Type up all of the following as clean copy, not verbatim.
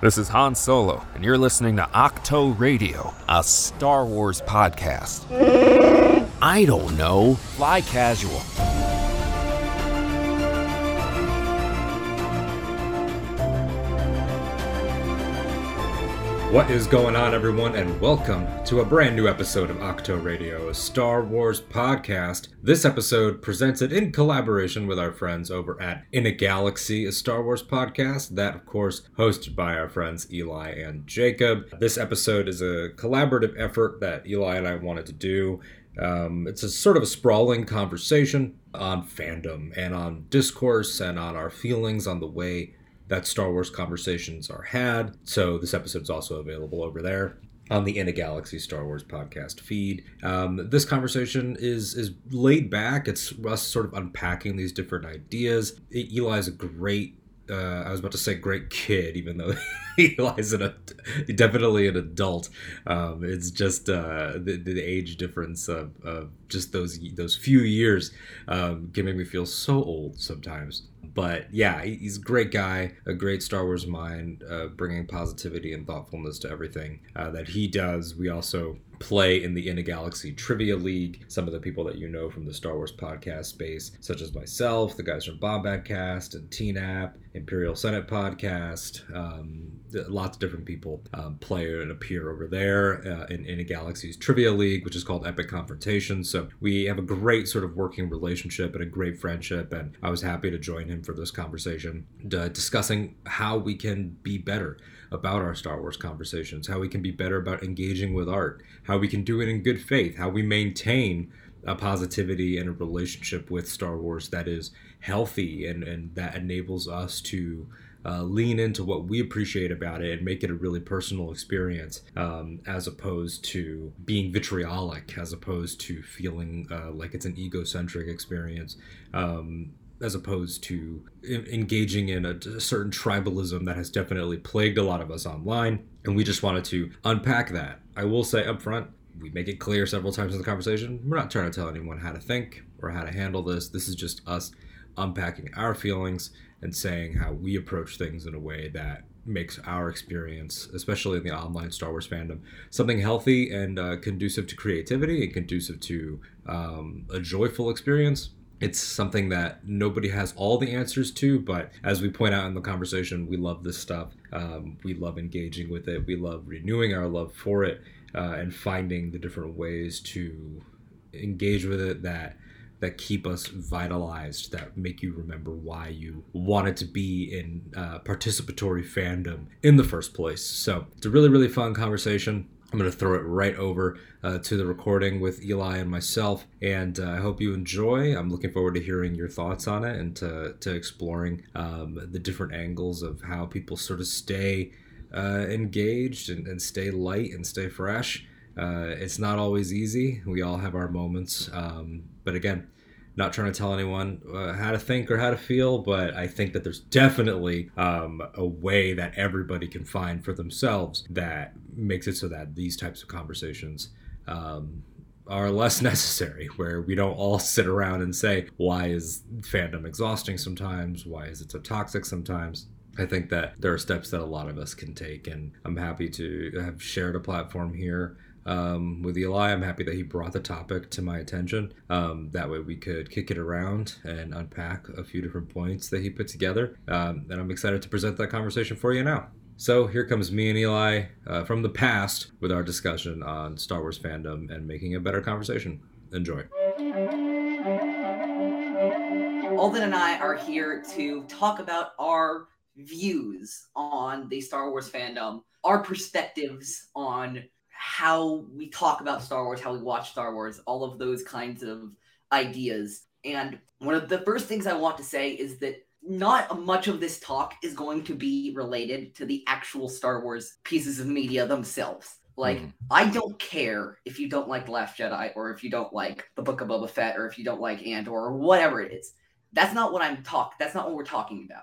This is Han Solo, and you're listening to Ahch-To Radio, a Star Wars podcast. I don't know. Fly casual. What is going on, everyone, and welcome to a brand new episode of Ahch-To Radio, a Star Wars podcast. This episode presented in collaboration with our friends over at In a Galaxy, a Star Wars podcast, that, of course, hosted by our friends Eli and Jacob. This episode is a collaborative effort that Eli and I wanted to do. It's a sort of a sprawling conversation on fandom and on discourse and on our feelings on the way that Star Wars conversations are had. So this episode's also available over there on the In a Galaxy Star Wars podcast feed. This conversation is laid back. It's us sort of unpacking these different ideas. Eli's a great, I was about to say great kid, even though Eli's definitely an adult. It's just the age difference of just those few years can make me feel so old sometimes. But yeah, he's a great guy, a great Star Wars mind, bringing positivity and thoughtfulness to everything that he does. We also play in the In a Galaxy Trivia League. Some of the people that you know from the Star Wars podcast space, such as myself, the guys from Bombadcast and TNAP, Imperial Senate podcast, lots of different people play and appear over there in a Galaxy's Trivia League, which is called Epic Confrontations. So we have a great sort of working relationship and a great friendship, and I was happy to join him for this conversation, discussing how we can be better about our Star Wars conversations, how we can be better about engaging with art, how we can do it in good faith, how we maintain a positivity and a relationship with Star Wars that is healthy and that enables us to lean into what we appreciate about it and make it a really personal experience, as opposed to being vitriolic, as opposed to feeling like it's an egocentric experience, as opposed to engaging in a certain tribalism that has definitely plagued a lot of us online. And we just wanted to unpack that. I will say up front, we make it clear several times in the conversation, we're not trying to tell anyone how to think or how to handle this. This is just us unpacking our feelings and saying how we approach things in a way that makes our experience, especially in the online Star Wars fandom, something healthy and conducive to creativity and conducive to a joyful experience. It's something that nobody has all the answers to, but as we point out in the conversation, we love this stuff. We love engaging with it. We love renewing our love for it and finding the different ways to engage with it that keep us vitalized, that make you remember why you wanted to be in participatory fandom in the first place. So it's a really, really fun conversation. I'm going to throw it right over to the recording with Eli and myself, and I hope you enjoy. I'm looking forward to hearing your thoughts on it and to exploring the different angles of how people sort of stay engaged and stay light and stay fresh. It's not always easy. We all have our moments. But again, not trying to tell anyone how to think or how to feel, but I think that there's definitely a way that everybody can find for themselves that makes it so that these types of conversations are less necessary, where we don't all sit around and say, why is fandom exhausting sometimes? Why is it so toxic sometimes? I think that there are steps that a lot of us can take, and I'm happy to have shared a platform here with Eli. I'm happy that he brought the topic to my attention. That way we could kick it around and unpack a few different points that he put together. And I'm excited to present that conversation for you now. So here comes me and Eli from the past with our discussion on Star Wars fandom and making a better conversation. Enjoy. Alden and I are here to talk about our views on the Star Wars fandom, our perspectives on how we talk about Star Wars, how we watch Star Wars, all of those kinds of ideas. And one of the first things I want to say is that not much of this talk is going to be related to the actual Star Wars pieces of media themselves. Like, I don't care if you don't like The Last Jedi, or if you don't like The Book of Boba Fett, or if you don't like Andor, or whatever it is. That's not what we're talking about.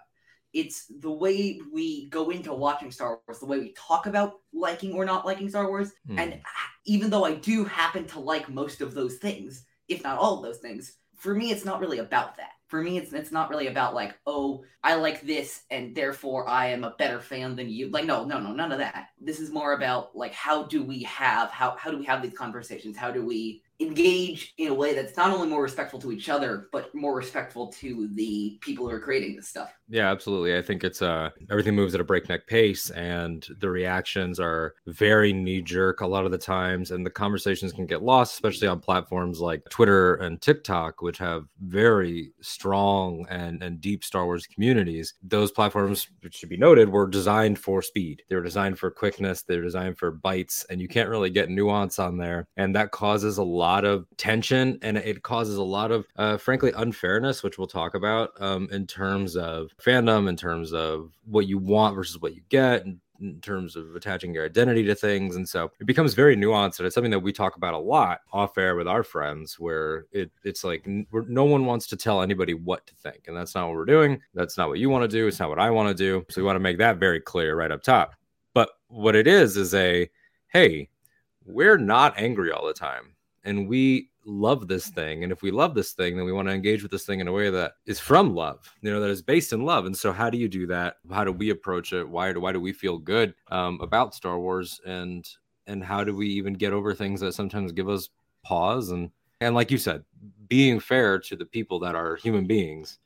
It's the way we go into watching Star Wars, the way we talk about liking or not liking Star Wars. And even though I do happen to like most of those things, if not all of those things, for me, it's not really about that. For me, it's not really about like, oh, I like this and therefore I am a better fan than you. Like, no, none of that. This is more about like, how do we have these conversations? How do we engage in a way that's not only more respectful to each other, but more respectful to the people who are creating this stuff? Yeah, absolutely. I think it's everything moves at a breakneck pace and the reactions are very knee-jerk a lot of the times, and the conversations can get lost, especially on platforms like Twitter and TikTok, which have very strong and deep Star Wars communities. Those platforms, which should be noted, were designed for speed. They were designed for quickness. They were designed for bites, and you can't really get nuance on there. And that causes a lot of tension, and it causes a lot of, frankly, unfairness, which we'll talk about in terms of fandom, in terms of what you want versus what you get, in terms of attaching your identity to things. And so it becomes very nuanced, and it's something that we talk about a lot off air with our friends, where it's like no one wants to tell anybody what to think, and that's not what we're doing. That's not what you want to do. It's not what I want to do. So we want to make that very clear right up top. But what it is a, hey, we're not angry all the time, and we love this thing. And if we love this thing, then we want to engage with this thing in a way that is from love, that is based in love. And so how do you do that? How do we approach it? Why do we feel good about Star Wars? And how do we even get over things that sometimes give us pause? And like you said, being fair to the people that are human beings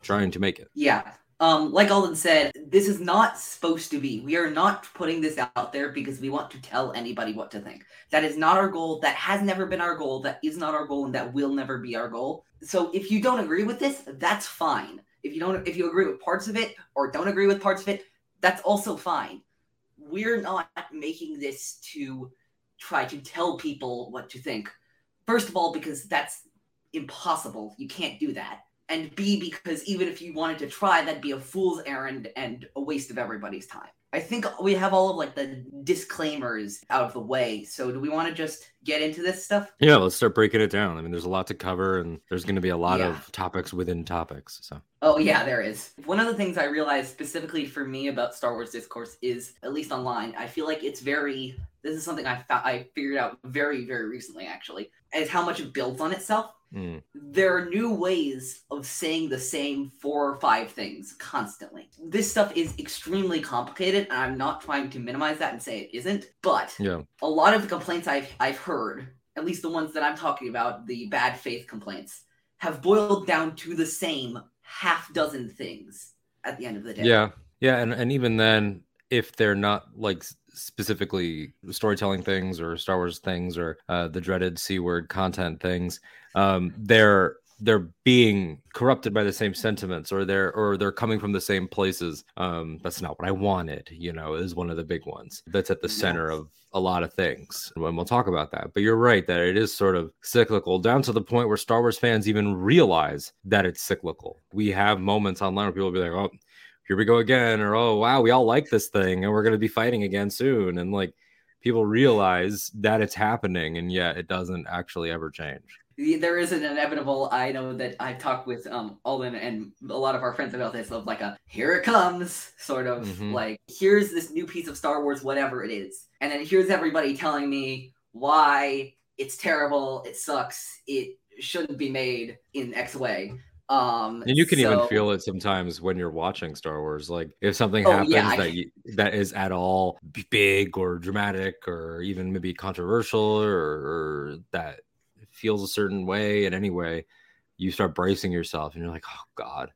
trying to make it. Yeah. Like Alden said, this is not supposed to be. We are not putting this out there because we want to tell anybody what to think. That is not our goal. That has never been our goal. That is not our goal, and that will never be our goal. So if you don't agree with this, that's fine. If you agree with parts of it or don't agree with parts of it, that's also fine. We're not making this to try to tell people what to think. First of all, because that's impossible. You can't do that. And B, because even if you wanted to try, that'd be a fool's errand and a waste of everybody's time. I think we have all of like the disclaimers out of the way. So do we want to just get into this stuff? Yeah, let's start breaking it down. I mean, there's a lot to cover, and there's going to be a lot of topics within topics. So. Oh, yeah, there is. One of the things I realized specifically for me about Star Wars discourse is, at least online, I feel like it's very... This is something I figured out very, very recently, actually, is how much it builds on itself. Mm. There are new ways of saying the same 4 or 5 things constantly. This stuff is extremely complicated, and I'm not trying to minimize that and say it isn't, but a lot of the complaints I've heard, at least the ones that I'm talking about, the bad faith complaints, have boiled down to the same half dozen things at the end of the day. Yeah, and even then, if they're not like... specifically storytelling things or Star Wars things or the dreaded C-word content things, they're being corrupted by the same sentiments, or they're coming from the same places. That's not what I wanted, is one of the big ones that's at the center of a lot of things. And we'll talk about that. But you're right that it is sort of cyclical, down to the point where Star Wars fans even realize that it's cyclical. We have moments online where people will be like, oh, here we go again, or, oh, wow, we all like this thing and we're going to be fighting again soon. And like, people realize that it's happening, and yet it doesn't actually ever change. There is an inevitable, I know that I've talked with Alden and a lot of our friends about this, of like a here it comes sort of like, here's this new piece of Star Wars, whatever it is. And then here's everybody telling me why it's terrible. It sucks. It shouldn't be made in X way. And you can even feel it sometimes when you're watching Star Wars. Like if something happens that is at all big or dramatic or even maybe controversial or that feels a certain way in any way, you start bracing yourself and you're like, oh God,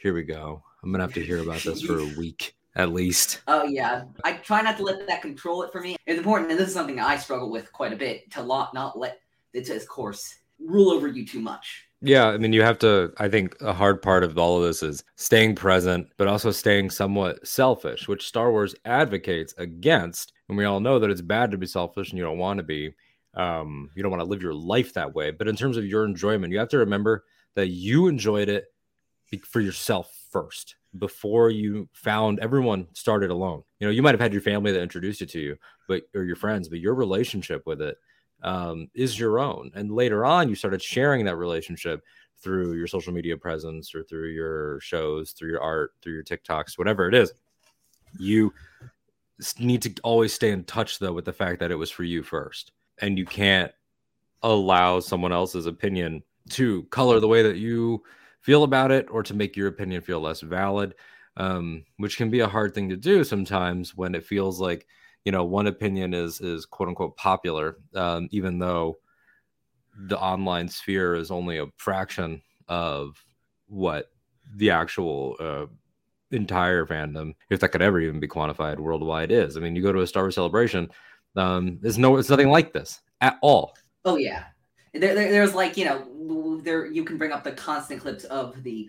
here we go. I'm going to have to hear about this for a week at least. Oh yeah. I try not to let that control it for me. It's important. And this is something I struggle with quite a bit, to not let its course rule over you too much. Yeah, I mean, you have to, I think a hard part of all of this is staying present, but also staying somewhat selfish, which Star Wars advocates against. And we all know that it's bad to be selfish, and you don't want to be. You don't want to live your life that way. But in terms of your enjoyment, you have to remember that you enjoyed it for yourself first, before you found everyone started alone. You might have had your family that introduced it to you, or your friends, but your relationship with it is your own. And later on, you started sharing that relationship through your social media presence or through your shows, through your art, through your TikToks, whatever it is. You need to always stay in touch, though, with the fact that it was for you first. And you can't allow someone else's opinion to color the way that you feel about it or to make your opinion feel less valid, which can be a hard thing to do sometimes when it feels like, you know, one opinion is quote unquote popular, even though the online sphere is only a fraction of what the actual entire fandom, if that could ever even be quantified worldwide, is. I mean, you go to a Star Wars Celebration, it's nothing like this at all. Oh yeah, there's like, you know, there you can bring up the constant clips of the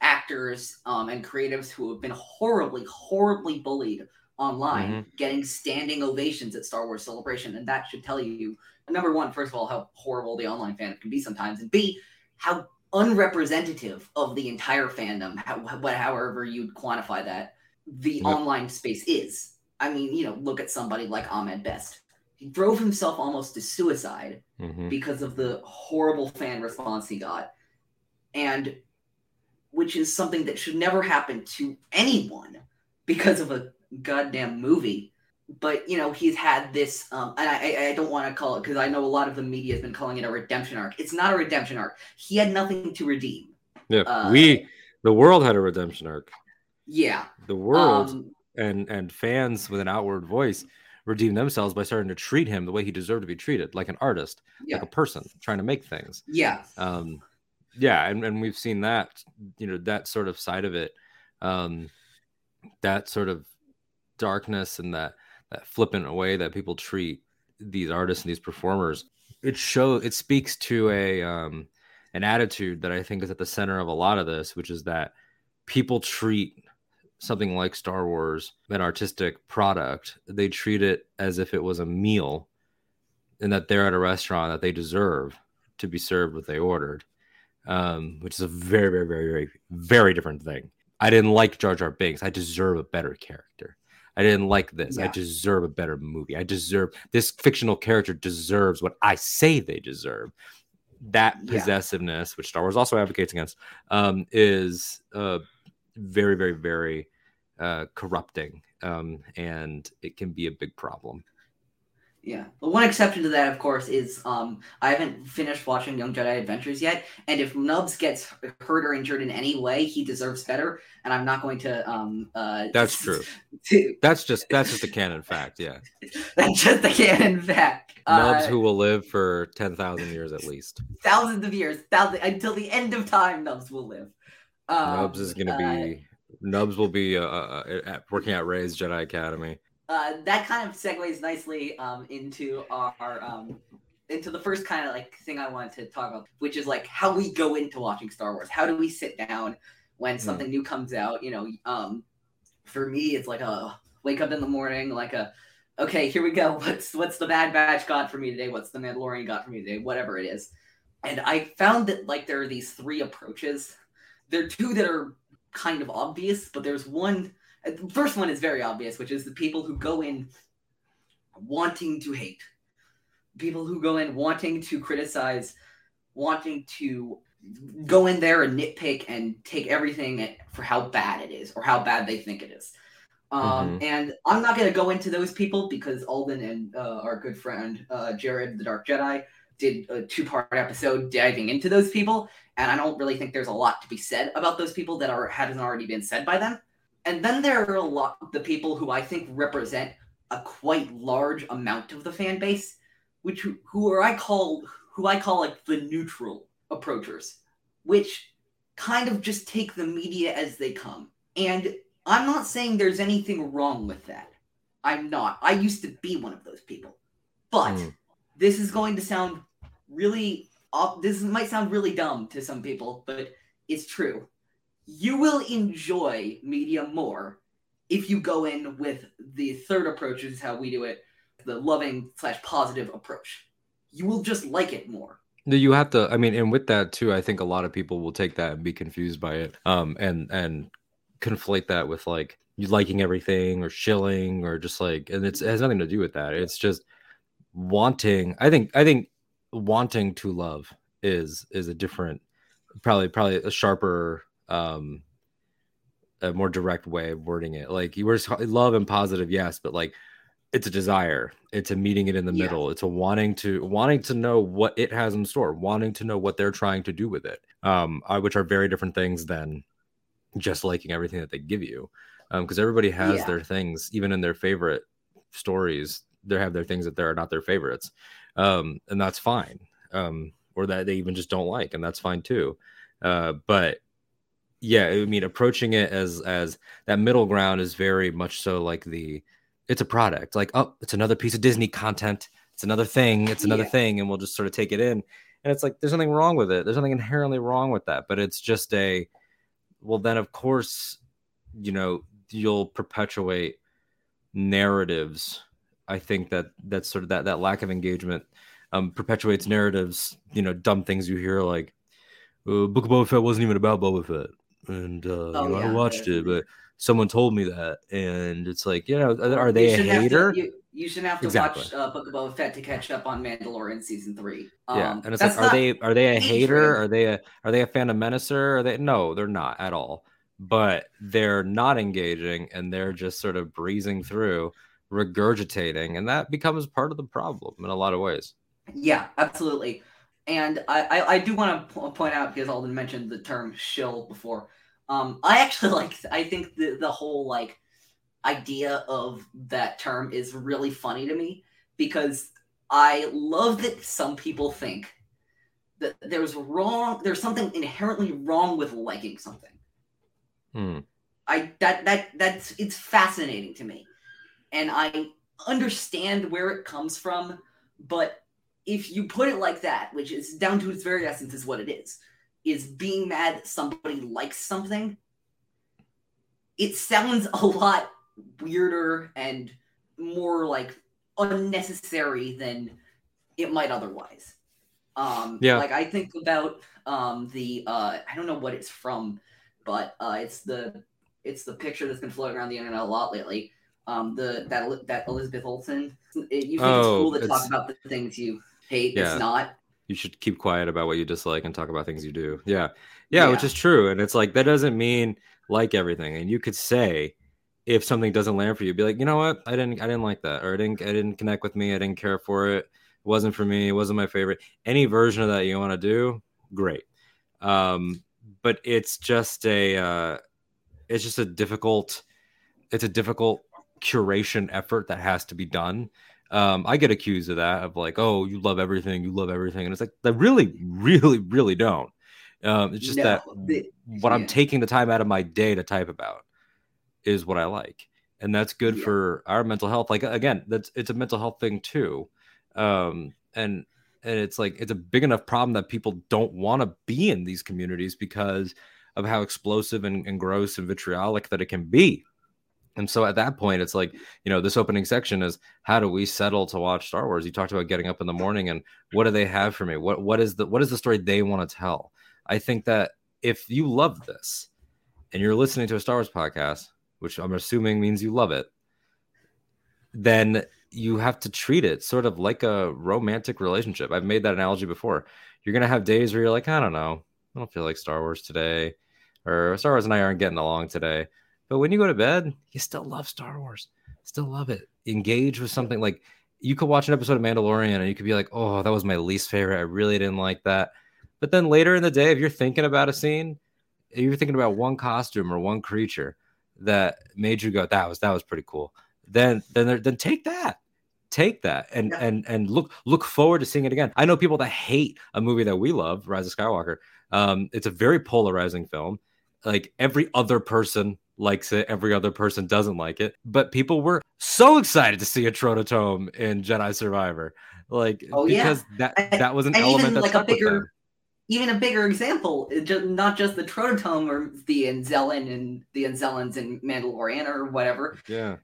actors and creatives who have been horribly bullied online, mm-hmm. getting standing ovations at Star Wars Celebration, and that should tell you, number one, first of all, how horrible the online fandom can be sometimes, and B, how unrepresentative of the entire fandom, however you'd quantify that, the yep. online space is. I mean, you know, look at somebody like Ahmed Best. He drove himself almost to suicide mm-hmm. because of the horrible fan response he got, and which is something that should never happen to anyone because of a goddamn movie. But, you know, he's had this, and I don't want to call it, because I know a lot of the media has been calling it a redemption arc. It's not a redemption arc. He had nothing to redeem. Yeah, the world had a redemption arc. Yeah. The world and fans with an outward voice redeemed themselves by starting to treat him the way he deserved to be treated, like an artist, yeah. like a person trying to make things. Yeah. And we've seen that, you know, that sort of side of it, that sort of darkness and that flippant way that people treat these artists and these performers. It speaks to an attitude that I think is at the center of a lot of this, which is that people treat something like Star Wars, an artistic product, they treat it as if it was a meal and that they're at a restaurant, that they deserve to be served what they ordered, which is a very, very, very, very, very different thing. I didn't like Jar Jar Binks. I deserve a better character. I didn't like this. Yeah. I deserve a better movie. This fictional character deserves what I say they deserve. That possessiveness, which Star Wars also advocates against, is very, very, very corrupting. And it can be a big problem. Yeah. But one exception to that, of course, is I haven't finished watching Young Jedi Adventures yet. And if Nubs gets hurt or injured in any way, he deserves better. And I'm not going to. That's true. That's just a canon fact. Yeah. That's just a canon fact. Nubs, who will live for 10,000 years at least. Thousands of years, until the end of time. Nubs will live. Nubs is going to be. Nubs will be working at Rey's Jedi Academy. That kind of segues nicely into our into the first kind of like thing I wanted to talk about, which is like how we go into watching Star Wars. How do we sit down when something new comes out? You know, for me, it's like a wake up in the morning, like a okay, here we go. What's the Bad Batch got for me today? What's the Mandalorian got for me today? Whatever it is, and I found that like there are these three approaches. There are two that are kind of obvious, but there's one. The first one is very obvious, which is the people who go in wanting to hate. People who go in wanting to criticize, wanting to go in there and nitpick and take everything for how bad it is or how bad they think it is. And I'm not going to go into those people because Alden and our good friend Jared, the Dark Jedi, did a two-part episode diving into those people. And I don't really think there's a lot to be said about those people that hasn't already been said by them. And then there are a lot of the people who I think represent a quite large amount of the fan base, which who I call like the neutral approachers, which kind of just take the media as they come. And I'm not saying there's anything wrong with that. I'm not. I used to be one of those people. But this is going to sound really this might sound really dumb to some people, but it's true. You will enjoy media more if you go in with the third approach, which is how we do it, the loving/positive approach. You will just like it more. You have to, I mean, and with that too, I think a lot of people will take that and be confused by it and conflate that with like you liking everything or shilling or just like, and it has nothing to do with that. It's just wanting, I think wanting to love is a different, probably a sharper, a more direct way of wording it. Like you were love and positive, yes, but like it's a desire. It's a meeting it in the middle. It's a wanting to know what it has in store, wanting to know what they're trying to do with it, which are very different things than just liking everything that they give you. Because everybody has their things, even in their favorite stories, they have their things that are not their favorites. And that's fine. Or that they even just don't like, and that's fine too. But yeah, I mean, approaching it as that middle ground is very much so like it's a product, like, oh, it's another piece of Disney content. It's another thing. It's another thing. And we'll just sort of take it in. And it's like, there's nothing wrong with it. There's nothing inherently wrong with that, but it's just well, then of course, you'll perpetuate narratives. I think that's sort of that lack of engagement perpetuates narratives, dumb things you hear like, Book of Boba Fett wasn't even about Boba Fett. And I watched it, but someone told me that. And it's like, are they a hater? You shouldn't have to watch Book of Boba Fett to catch up on Mandalorian season 3. And it's like, are they a hater? Are they a fan of Menacer? No, they're not at all. But they're not engaging, and they're just sort of breezing through, regurgitating, and that becomes part of the problem in a lot of ways. Yeah, absolutely. And I do want to point out, because Alden mentioned the term shill before. I actually I think the whole idea of that term is really funny to me, because I love that some people think that there's something inherently wrong with liking something. That's it's fascinating to me, and I understand where it comes from, but if you put it like that, which is down to its very essence is what it is being mad that somebody likes something, it sounds a lot weirder and more unnecessary than it might otherwise. I think about I don't know what it's from, but it's the picture that's been floating around the internet a lot lately. That Elizabeth Olsen. You think it's cool to talk about the things you hate. Yeah. It's not. You should keep quiet about what you dislike and talk about things you do. Yeah, which is true. And it's like, that doesn't mean like everything. And you could say, if something doesn't land for you, be like, you know what? I didn't like that. Or I didn't connect with me. I didn't care for it. It wasn't for me. It wasn't my favorite. Any version of that you want to do, great. But it's a difficult curation effort that has to be done. I get accused of that, of like, oh, you love everything, and it's like, I really, really, really don't. It's just what I'm taking the time out of my day to type about is what I like, and that's good for our mental health. Like, again, it's a mental health thing too, and it's like, it's a big enough problem that people don't want to be in these communities because of how explosive and gross and vitriolic that it can be. And so at that point, it's like, this opening section is, how do we settle to watch Star Wars? You talked about getting up in the morning, and what do they have for me? What is the story they want to tell? I think that if you love this and you're listening to a Star Wars podcast, which I'm assuming means you love it, then you have to treat it sort of like a romantic relationship. I've made that analogy before. You're going to have days where you're like, I don't know, I don't feel like Star Wars today, or Star Wars and I aren't getting along today. But when you go to bed, you still love Star Wars. Still love it. Engage with something. Like, you could watch an episode of Mandalorian and you could be like, oh, that was my least favorite. I really didn't like that. But then later in the day, if you're thinking about a scene, if you're thinking about one costume or one creature that made you go, that was pretty cool, then take that. Take that and look forward to seeing it again. I know people that hate a movie that we love, Rise of Skywalker. It's a very polarizing film. Like, every other person likes it, every other person doesn't like it, but people were so excited to see a Trototome in Jedi Survivor, that was an element that's even a bigger example. Not just the Trototome or the Anzellan and the Anzellans in Mandalorian or whatever. Yeah,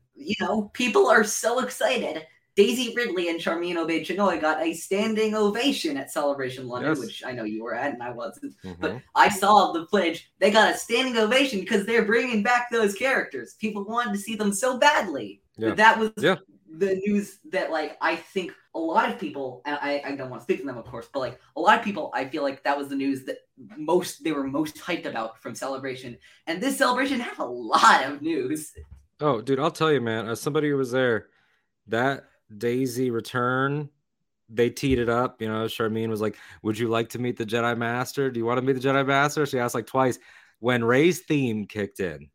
people are so excited. Daisy Ridley and Charmin Obey-Chenoy got a standing ovation at Celebration London, which I know you were at and I wasn't. Mm-hmm. But I saw the footage. They got a standing ovation because they're bringing back those characters. People wanted to see them so badly. Yeah. That was the news that, I think a lot of people, and I don't want to speak to them, of course, but, a lot of people, I feel that was the news that they were most hyped about from Celebration. And this Celebration had a lot of news. Oh, dude, I'll tell you, man, as somebody who was there, that Daisy return, they teed it up. You know, Charmaine was like, would you like to meet the Jedi Master? Do you want to meet the Jedi Master? She asked like twice. When Rey's theme kicked in,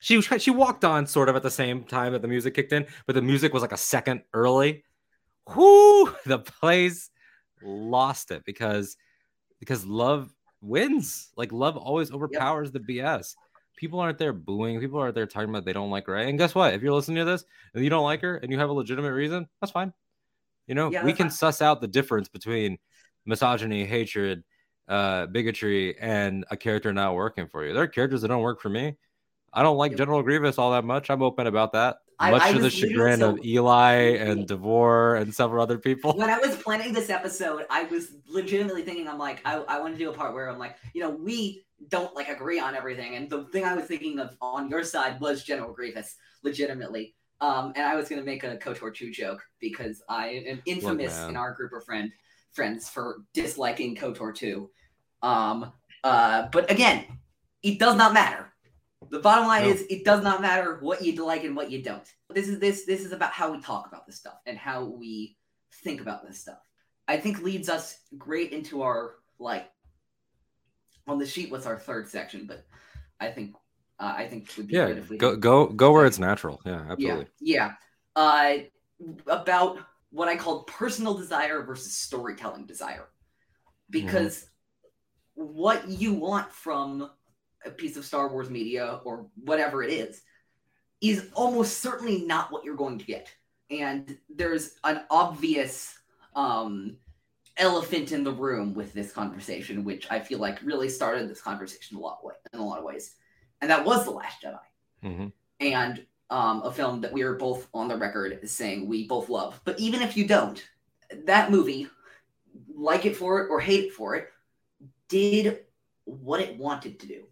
she walked on sort of at the same time that the music kicked in, but the music was like a second early. Whoo! The place lost it because love wins. Like, love always overpowers the BS. People aren't there booing. People aren't there talking about they don't like Rey. And guess what? If you're listening to this and you don't like her and you have a legitimate reason, that's fine. You know, we can suss out the difference between misogyny, hatred, bigotry, and a character not working for you. There are characters that don't work for me. I don't like General Grievous all that much. I'm open about that. Much to the chagrin of Eli and Devore and several other people. When I was planning this episode, I was legitimately thinking, I'm like, I want to do a part where I'm like, you know, we don't like agree on everything. And the thing I was thinking of on your side was General Grievous, legitimately. And I was going to make a KOTOR 2 joke because I am infamous in our group of friends for disliking KOTOR 2. But again, it does not matter. The bottom line is, it does not matter what you like and what you don't. This is about how we talk about this stuff and how we think about this stuff. I think leads us great into our, like, on the sheet was our third section, but I think it would be good if we go where it's natural. Yeah, absolutely. About what I called personal desire versus storytelling desire, because what you want from a piece of Star Wars media or whatever it is almost certainly not what you're going to get. And there's an obvious elephant in the room with this conversation, which I feel like really started this conversation in a lot of ways. And that was The Last Jedi. And a film that we are both on the record saying we both love. But even if you don't, that movie, like it for it or hate it for it, did what it wanted to do.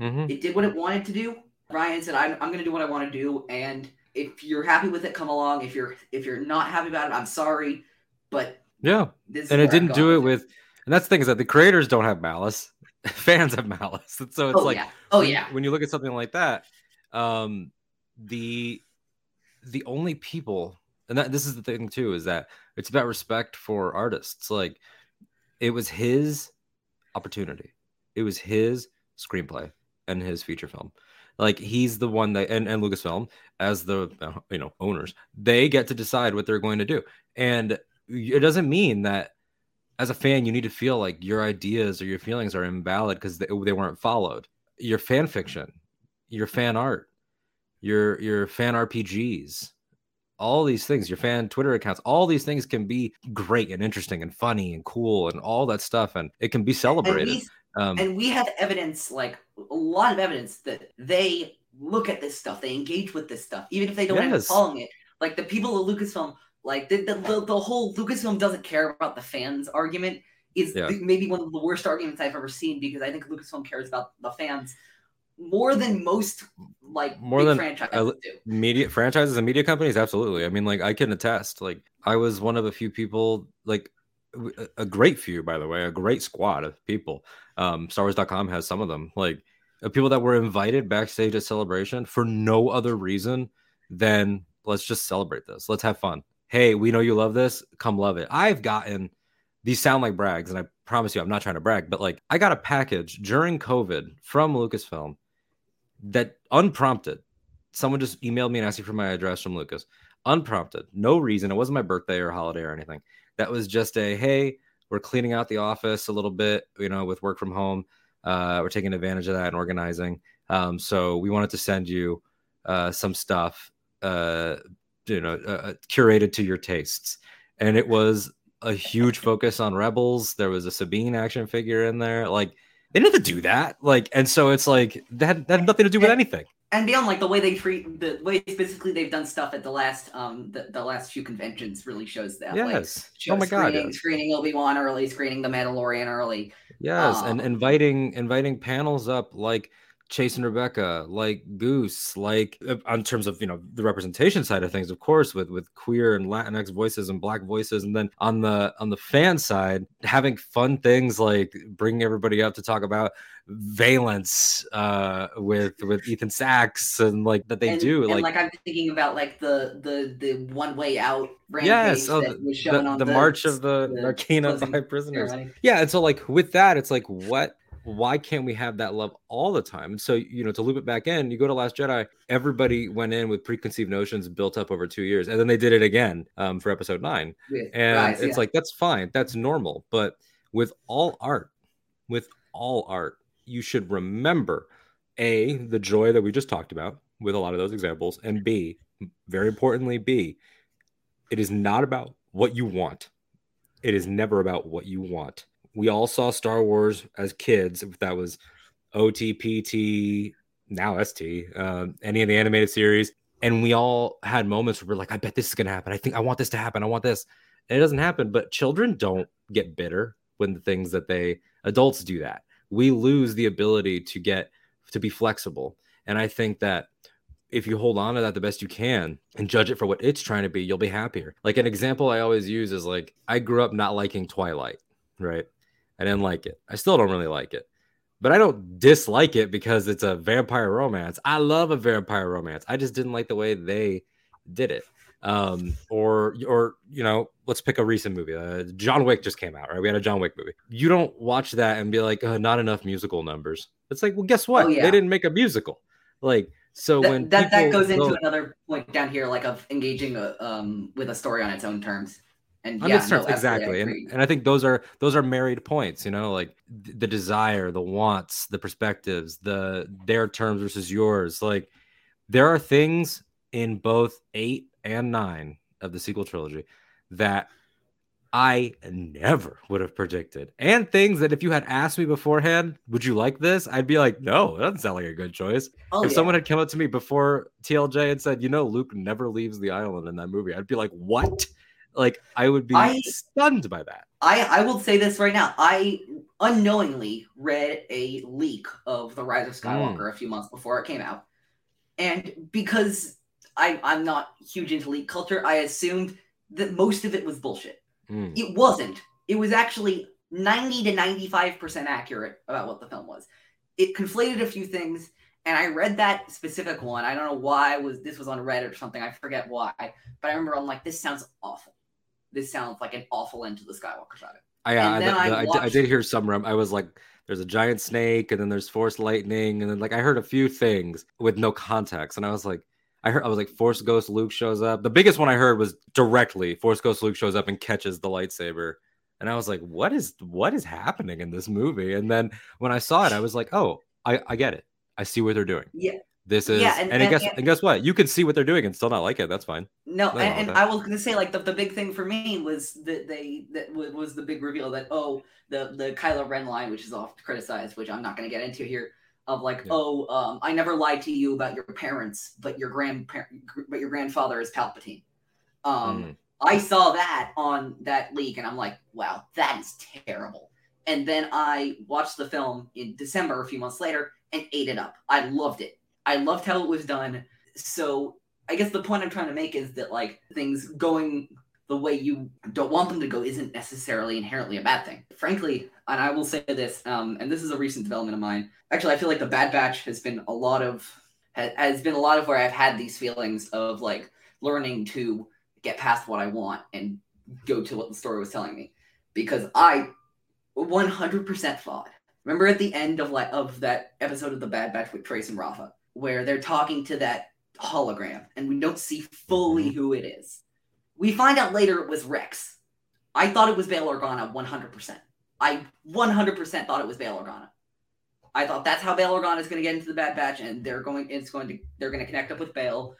It did what it wanted to do. Ryan said, I'm going to do what I want to do. And if you're happy with it, come along. If you're not happy about it, I'm sorry. But and it didn't do it with, and that's the thing is that the creators don't have malice. Fans have malice. And so it's when you look at something like that, the only people, and that this is the thing too, is that it's about respect for artists. Like, it was his opportunity. It was his screenplay and his feature film. Like, he's the one that, and Lucasfilm as the owners, they get to decide what they're going to do. And it doesn't mean that as a fan you need to feel like your ideas or your feelings are invalid because they weren't followed. Your fan fiction, your fan art, your fan RPGs, all these things, your fan Twitter accounts, all these things can be great and interesting and funny and cool and all that stuff, and it can be celebrated. And we have evidence, like a lot of evidence, that they look at this stuff, they engage with this stuff, even if they don't end up following it. Like, the people at Lucasfilm, like the whole Lucasfilm doesn't care about the fans argument is maybe one of the worst arguments I've ever seen, because I think Lucasfilm cares about the fans more than most, like, big franchises do. Media franchises and media companies, absolutely. I mean, like, I can attest. Like, I was one of a few people, like, a great few, by the way, a great squad of people. StarWars.com has some of them, like people that were invited backstage at Celebration for no other reason than let's just celebrate this. Let's have fun. Hey, we know you love this. Come love it. I've gotten, these sound like brags, and I promise you I'm not trying to brag, but like, I got a package during COVID from Lucasfilm that unprompted, someone just emailed me and asked me for my address from Lucas. Unprompted, no reason. It wasn't my birthday or holiday or anything. That was just a, hey, we're cleaning out the office a little bit, you know, with work from home. We're taking advantage of that and organizing. So we wanted to send you some stuff, curated to your tastes. And it was a huge focus on Rebels. There was a Sabine action figure in there. Like, they didn't have to do that. Like, and so it's like, that had nothing to do with anything. And beyond, like, the way they treat, the way specifically they've done stuff at the last the last few conventions really shows that. Yes. Like, oh my God. Screening Obi-Wan early, screening The Mandalorian early. Yes, and inviting panels up like Chase and Rebecca, like Goose, like in terms of, you know, the representation side of things, of course, with queer and Latinx voices and Black voices. And then on the fan side, having fun things like bringing everybody up to talk about Valence with Ethan Sachs and like that they and, do. And like I'm thinking about like the One Way Out rampage that was shown on the March of the Arcana 5 Prisoners. Right? Yeah. And so like with that, it's like, why can't we have that love all the time? So, you know, to loop it back in, you go to Last Jedi, everybody went in with preconceived notions built up over 2 years. And then they did it again for episode 9. With and guys, it's like, that's fine. That's normal. But with all art, you should remember, A, the joy that we just talked about with a lot of those examples. And B, very importantly, it is not about what you want. It is never about what you want. We all saw Star Wars as kids. If that was OTPT, now ST, any of the animated series. And we all had moments where we're like, I bet this is going to happen. I think I want this to happen. I want this. And it doesn't happen. But children don't get bitter when the things that adults do that. We lose the ability to be flexible. And I think that if you hold on to that the best you can and judge it for what it's trying to be, you'll be happier. Like an example I always use is like, I grew up not liking Twilight, right? I didn't like it. I still don't really like it, but I don't dislike it because it's a vampire romance. I love a vampire romance. I just didn't like the way they did it. Or you know, let's pick a recent movie. John Wick just came out, right? We had a John Wick movie. You don't watch that and be like, not enough musical numbers. It's like, well, guess what? Oh, yeah. They didn't make a musical. Like, so when that goes into another point down here, like of engaging with a story on its own terms. And exactly. And I think those are married points, you know, like the desire, the wants, the perspectives, their terms versus yours. Like there are things in both 8 and 9 of the sequel trilogy that I never would have predicted. And things that if you had asked me beforehand, would you like this? I'd be like, no, that doesn't sound like a good choice. Someone had come up to me before TLJ and said, you know, Luke never leaves the island in that movie, I'd be like, what? Like I would be stunned by that. I will say this right now. I unknowingly read a leak of The Rise of Skywalker a few months before it came out. And because I'm not huge into leak culture, I assumed that most of it was bullshit. It wasn't. It was actually 90 to 95% accurate about what the film was. It conflated a few things. And I read that specific one. I don't know why this was on Reddit or something. I forget why. But I remember I'm like, this sounds awful. This sounds like an awful end to the Skywalker saga. I did hear some. I was like, there's a giant snake, and then there's force lightning, and then like I heard a few things with no context, and I was like, Force Ghost Luke shows up. The biggest one I heard was directly Force Ghost Luke shows up and catches the lightsaber, and I was like, what is happening in this movie? And then when I saw it, I was like, oh, I get it. I see what they're doing. Yeah. This is, yeah, and guess what? You can see what they're doing and still not like it. That's fine. No, and I was going to say, like, the big thing for me was that was the big reveal that, the Kylo Ren line, which is oft criticized, which I'm not going to get into here, of like, I never lied to you about your parents, but your grandfather is Palpatine. I saw that on that leak, and I'm like, wow, that is terrible. And then I watched the film in December, a few months later, and ate it up. I loved it. I loved how it was done. So I guess the point I'm trying to make is that like things going the way you don't want them to go isn't necessarily inherently a bad thing. Frankly, and I will say this, and this is a recent development of mine. Actually, I feel like The Bad Batch has been a lot of where I've had these feelings of like learning to get past what I want and go to what the story was telling me, because I 100% thought. Remember at the end of that episode of The Bad Batch with Trace and Rafa, where they're talking to that hologram and we don't see fully who it is. We find out later it was Rex. I thought it was Bail Organa 100%. I 100% thought it was Bail Organa. I thought that's how Bail Organa is going to get into The Bad Batch, and they're going to connect up with Bail,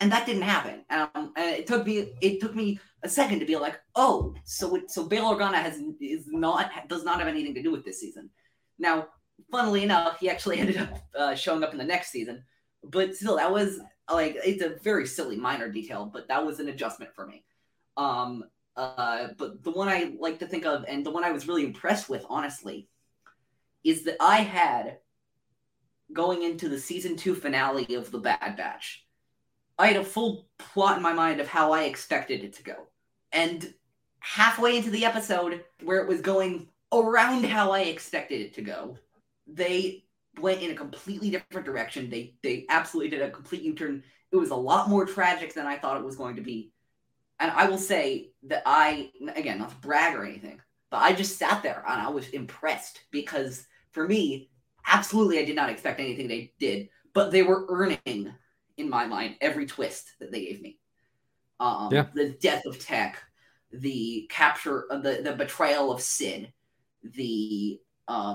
and that didn't happen. And it took me a second to be like, oh, so Bail Organa does not have anything to do with this season. Now, funnily enough, he actually ended up showing up in the next season. But still, that was like, it's a very silly minor detail, but that was an adjustment for me. But the one I like to think of, and the one I was really impressed with, honestly, is that I had going into the season 2 finale of The Bad Batch, I had a full plot in my mind of how I expected it to go. And halfway into the episode, where it was going around how I expected it to go, they went in a completely different direction. They absolutely did a complete U-turn. It was a lot more tragic than I thought it was going to be. And I will say that I, again, not to brag or anything, but I just sat there and I was impressed because, for me, absolutely I did not expect anything they did, but they were earning, in my mind, every twist that they gave me. The death of Tech, the capture, the betrayal of Sid, the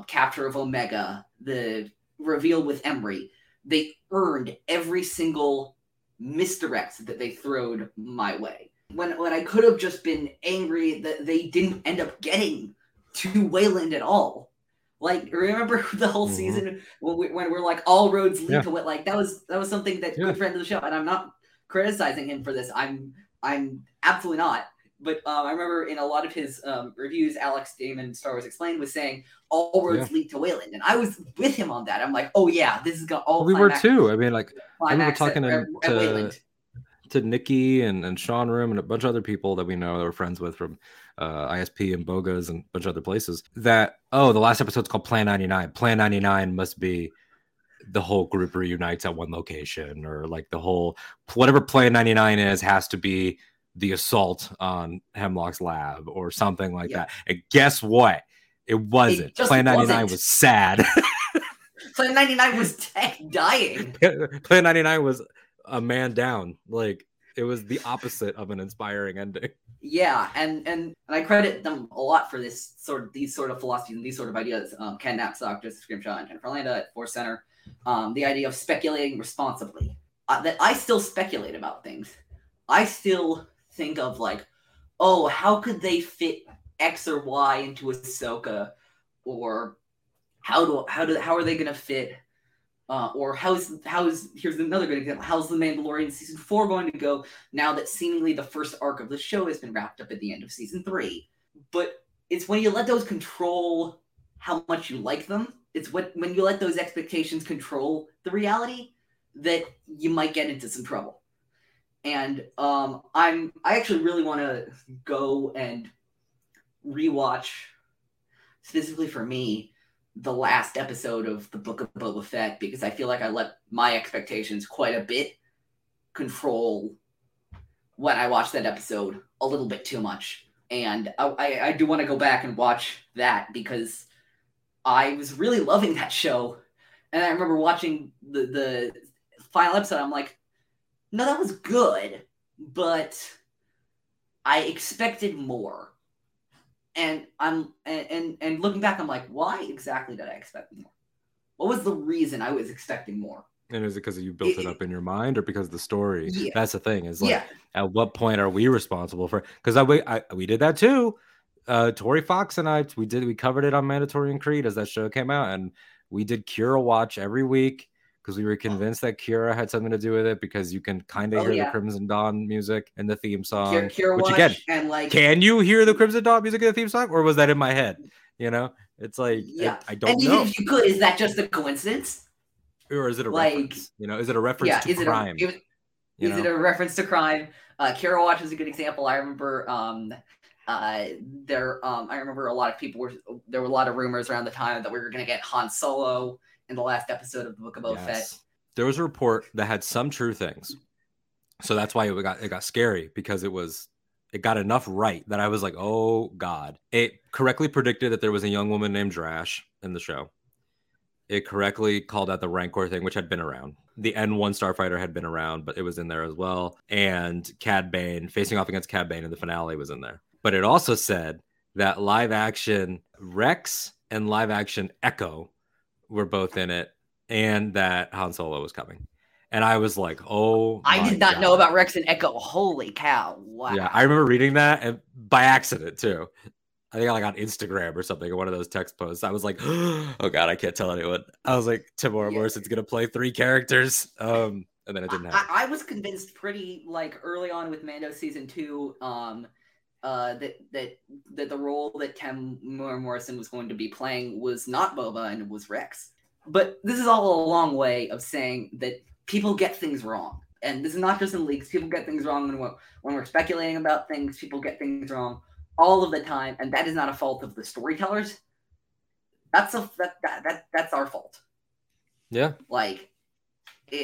capture of Omega, the reveal with Emery. They earned every single misdirect that they throwed my way. When I could have just been angry that they didn't end up getting to Wayland at all. Like, remember the whole season when we're like, all roads lead to what, like, that was something that good friend of the show, and I'm not criticizing him for this. I'm absolutely not. But I remember in a lot of his reviews, Alex Damon, Star Wars Explained, was saying all roads lead to Wayland. And I was with him on that. I'm like, oh yeah, this is going to all climax. We were too. I mean, like, I remember talking to Nikki and Sean Room and a bunch of other people that we know that we're friends with from ISP and Bogas and a bunch of other places that, oh, the last episode's called Plan 99. Plan 99 must be the whole group reunites at one location, or like the whole, whatever Plan 99 is, has to be the assault on Hemlock's lab or something like that. And guess what? It wasn't. Plan 99 was sad. Plan 99 was Tech dying. Plan 99 was a man down. Like, it was the opposite of an inspiring ending. Yeah, and I credit them a lot for this sort of, these sort of philosophies and these sort of ideas. Ken Knapsack, Joseph Scrimshaw, and Jennifer Landa at Force Center. The idea of speculating responsibly. That I still speculate about things. I still think of, like, oh, how could they fit X or Y into Ahsoka, or how are they gonna fit, or how's here's another good example, how's The Mandalorian season 4 going to go now that seemingly the first arc of the show has been wrapped up at the end of season 3? But it's when you let those control how much you like them. It's when you let those expectations control the reality that you might get into some trouble. And I actually really want to go and rewatch, specifically for me, the last episode of The Book of Boba Fett, because I feel like I let my expectations quite a bit control when I watched that episode a little bit too much. And I do want to go back and watch that, because I was really loving that show. And I remember watching the final episode, I'm like, no, that was good, but I expected more. And I'm looking back, I'm like, why exactly did I expect more? What was the reason I was expecting more? And is it because you built it up in your mind, or because of the story? Yeah. That's the thing, is like, at what point are we responsible for? Because we did that too. Tori Fox and I, we covered it on Mandalorian Creed as that show came out, and we did Kira Watch every week, because we were convinced that Kira had something to do with it, because you can kind of hear the Crimson Dawn music and the theme song. Kira Watch, again, and like, can you hear the Crimson Dawn music and the theme song, or was that in my head? You know, it's like, I don't know. And even if you could, is that just a coincidence? Or is it a reference? You know, is it a reference to crime? Is it a reference to crime? Kira Watch is a good example. I remember I remember a lot of people there were a lot of rumors around the time that we were going to get Han Solo in the last episode of The Book of Boba Fett. There was a report that had some true things. So that's why it got scary, because it got enough right that I was like, oh God. It correctly predicted that there was a young woman named Drash in the show. It correctly called out the Rancor thing, which had been around. The N1 Starfighter had been around, but it was in there as well. And Cad Bane, facing off against Cad Bane in the finale, was in there. But it also said that live action Rex and live action Echo were both in it, and that Han Solo was coming. And I was like, oh, I did not know about Rex and Echo. Holy cow. Wow. Yeah, I remember reading that, and by accident too. I think I like on Instagram or something, or one of those text posts. I was like, oh God, I can't tell anyone. I was like, Tamora Morrison's going to play 3 characters. And then it didn't happen. I was convinced pretty early on with Mando season 2, that the role that Tamora Morrison was going to be playing was not Boba, and it was Rex. But this is all a long way of saying that people get things wrong. And this is not just in leaks. People get things wrong when we're speculating about things. People get things wrong all of the time, and that is not a fault of the storytellers. That's our fault. Yeah. Like,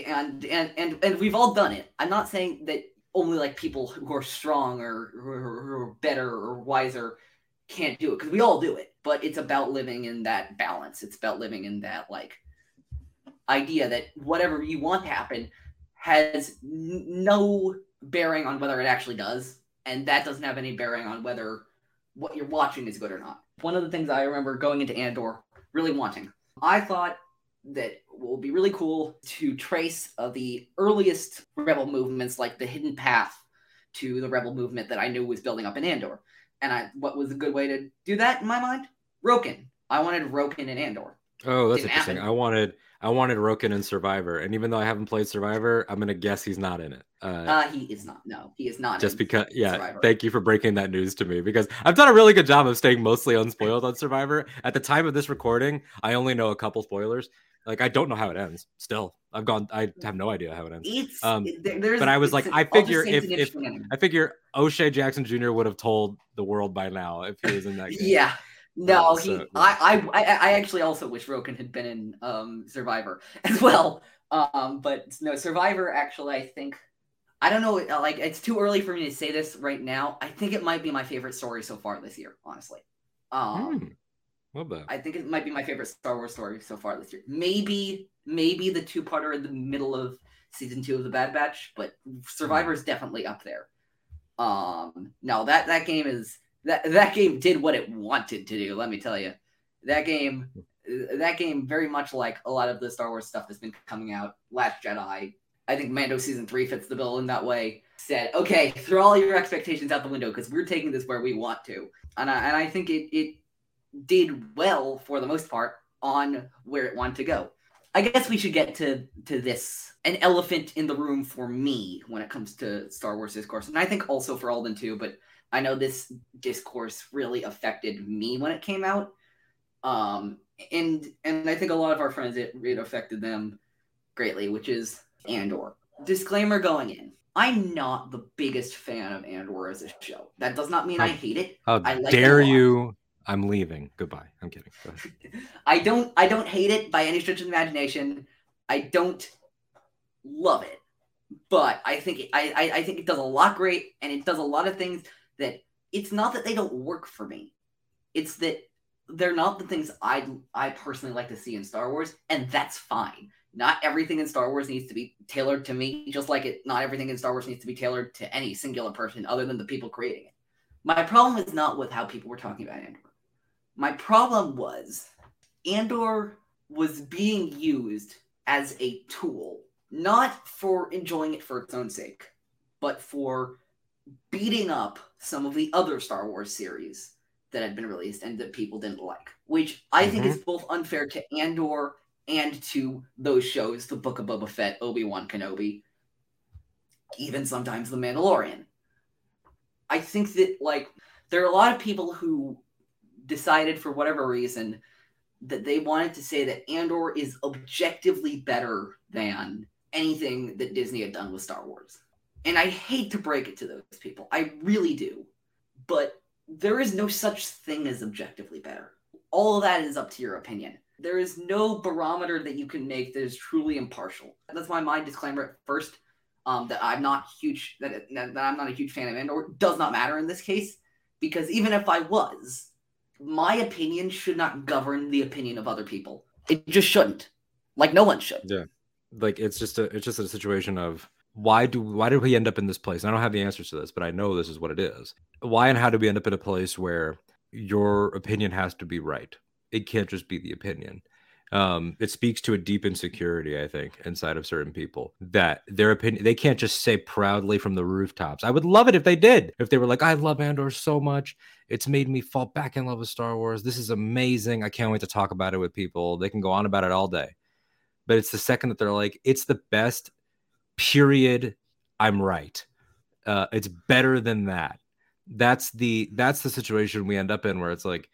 and we've all done it. I'm not saying that only like people who are strong or who are better or wiser can't do it, because we all do it. But it's about living in that balance. It's about living in that like idea that whatever you want to happen has no bearing on whether it actually does, and that doesn't have any bearing on whether what you're watching is good or not. One of the things I remember going into Andor really wanting, I thought that it would be really cool to trace the earliest rebel movements, like the hidden path to the rebel movement that I knew was building up in Andor. And what was a good way to do that in my mind? Roken. I wanted Roken in Andor. Oh, that's interesting. I wanted Roken in Survivor, and even though I haven't played Survivor, I'm gonna guess he's not in it. He is not. No, he is not. Just because, yeah. Survivor. Thank you for breaking that news to me, because I've done a really good job of staying mostly unspoiled on Survivor. At the time of this recording, I only know a couple spoilers. Like, I don't know how it ends. Still, I have no idea how it ends. But I was like, I figure O'Shea Jackson Jr. would have told the world by now if he was in that game. Yeah. No, I actually also wish Roken had been in Survivor as well. But no, Survivor actually, I think, I don't know, like, it's too early for me to say this right now. I think it might be my favorite story so far this year, honestly. I think it might be my favorite Star Wars story so far this year. Maybe the two-parter in the middle of season 2 of The Bad Batch, but Survivor's definitely up there. No, that game is... That game did what it wanted to do, let me tell you. That game, very much like a lot of the Star Wars stuff that's been coming out, Last Jedi, I think Mando Season 3 fits the bill in that way, said, okay, throw all your expectations out the window because we're taking this where we want to. And I think it did well, for the most part, on where it wanted to go. I guess we should get to this, an elephant in the room for me when it comes to Star Wars discourse. And I think also for Alden too, but... I know this discourse really affected me when it came out, and I think a lot of our friends, it affected them greatly, which is Andor. Disclaimer going in, I'm not the biggest fan of Andor as a show. That does not mean I hate it. I like dare you? I'm leaving. Goodbye. I'm kidding. Go ahead. I don't hate it by any stretch of the imagination. I don't love it, but I think I think it does a lot great, and it does a lot of things that it's not that they don't work for me. It's that they're not the things I personally like to see in Star Wars, and that's fine. Not everything in Star Wars needs to be tailored to me, just like not everything in Star Wars needs to be tailored to any singular person other than the people creating it. My problem is not with how people were talking about Andor. My problem was Andor was being used as a tool, not for enjoying it for its own sake, but for beating up some of the other Star Wars series that had been released and that people didn't like, which I think is both unfair to Andor and to those shows, The Book of Boba Fett, Obi-Wan Kenobi, even sometimes The Mandalorian. I think that, like, there are a lot of people who decided for whatever reason that they wanted to say that Andor is objectively better than anything that Disney had done with Star Wars. And I hate to break it to those people. I really do. But there is no such thing as objectively better. All of that is up to your opinion. There is no barometer that you can make that is truly impartial. That's why my disclaimer at first, that I'm not a huge fan of Andor, does not matter in this case. Because even if I was, my opinion should not govern the opinion of other people. It just shouldn't. Like, no one should. Yeah. Like, it's just a situation of... Why did we end up in this place? And I don't have the answers to this, but I know this is what it is. Why and how did we end up in a place where your opinion has to be right? It can't just be the opinion. It speaks to a deep insecurity, I think, inside of certain people, that their opinion, they can't just say proudly from the rooftops. I would love it if they did. If they were like, I love Andor so much. It's made me fall back in love with Star Wars. This is amazing. I can't wait to talk about it with people. They can go on about it all day. But it's the second that they're like, it's the best, period, I'm right. It's better than that. That's the situation we end up in, where it's like,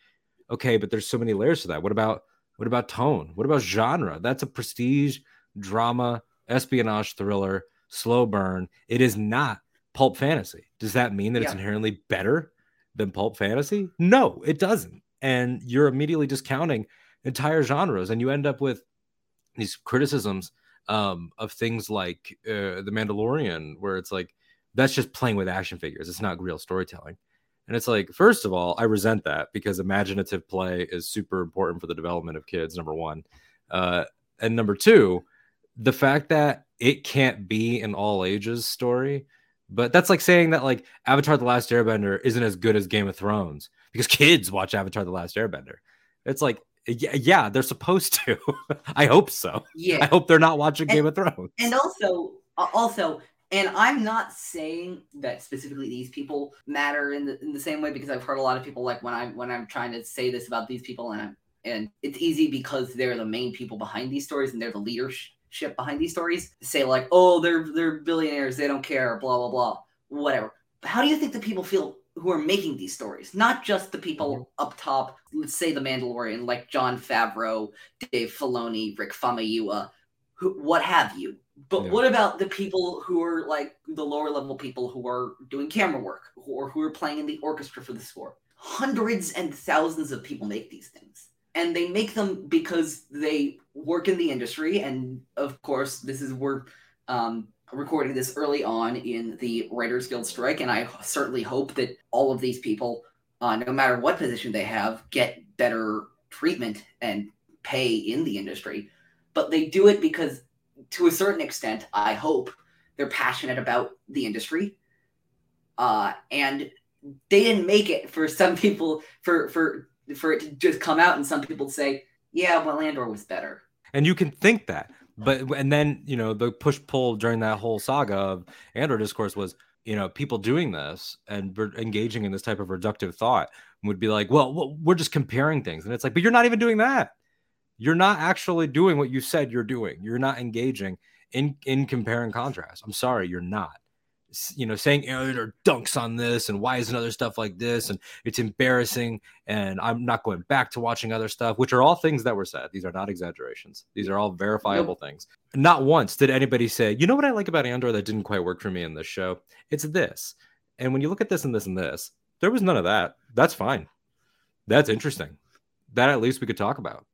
okay, but there's so many layers to that. What about What about tone? What about genre? That's a prestige drama, espionage thriller, slow burn. It is not pulp fantasy. Does that mean that it's inherently better than pulp fantasy? No, it doesn't. And you're immediately discounting entire genres, and you end up with these criticisms of things like The Mandalorian, where it's like, that's just playing with action figures. It's not real storytelling. And it's like, first of all, I resent that, because imaginative play is super important for the development of kids, number one. And number two, the fact that it can't be an all ages story. But that's like saying that like Avatar: The Last Airbender isn't as good as Game of Thrones because kids watch Avatar: The Last Airbender. It's like, yeah, they're supposed to. I hope so. Yeah. I hope they're not watching Game of Thrones. And also, and I'm not saying that specifically these people matter in the same way, because I've heard a lot of people like when I'm trying to say this about these people, and it's easy because they're the main people behind these stories and they're the leadership behind these stories, say like, oh, they're billionaires, they don't care, blah blah blah, whatever. But how do you think the people feel who are making these stories? Not just the people up top, let's say The Mandalorian, like Jon Favreau, Dave Filoni, Rick Famuyiwa, what have you. But what about the people who are like the lower level people who are doing camera work or who are playing in the orchestra for the score? Hundreds and thousands of people make these things. And they make them because they work in the industry. And of course, we're recording this early on in the Writers Guild strike. And I certainly hope that all of these people, no matter what position they have, get better treatment and pay in the industry. But they do it because, to a certain extent, I hope they're passionate about the industry. And they didn't make it for some people for it to just come out, and some people say, yeah, well, Andor was better. And you can think that, and then, you know, the push pull during that whole saga of Andor discourse was, you know, people doing this and engaging in this type of reductive thought would be like, well, we're just comparing things. And it's like, but you're not even doing that. You're not actually doing what you said you're doing. You're not engaging in compare and contrast. I'm sorry, you're not. You know, saying Andor dunks on this, and why isn't other stuff like this, and it's embarrassing, and I'm not going back to watching other stuff, which are all things that were said. These are not exaggerations. These are all verifiable things. Not once did anybody say, you know what I like about Andor that didn't quite work for me in this show? It's this. And when you look at this and this and this, there was none of that. That's fine. That's interesting. That at least we could talk about.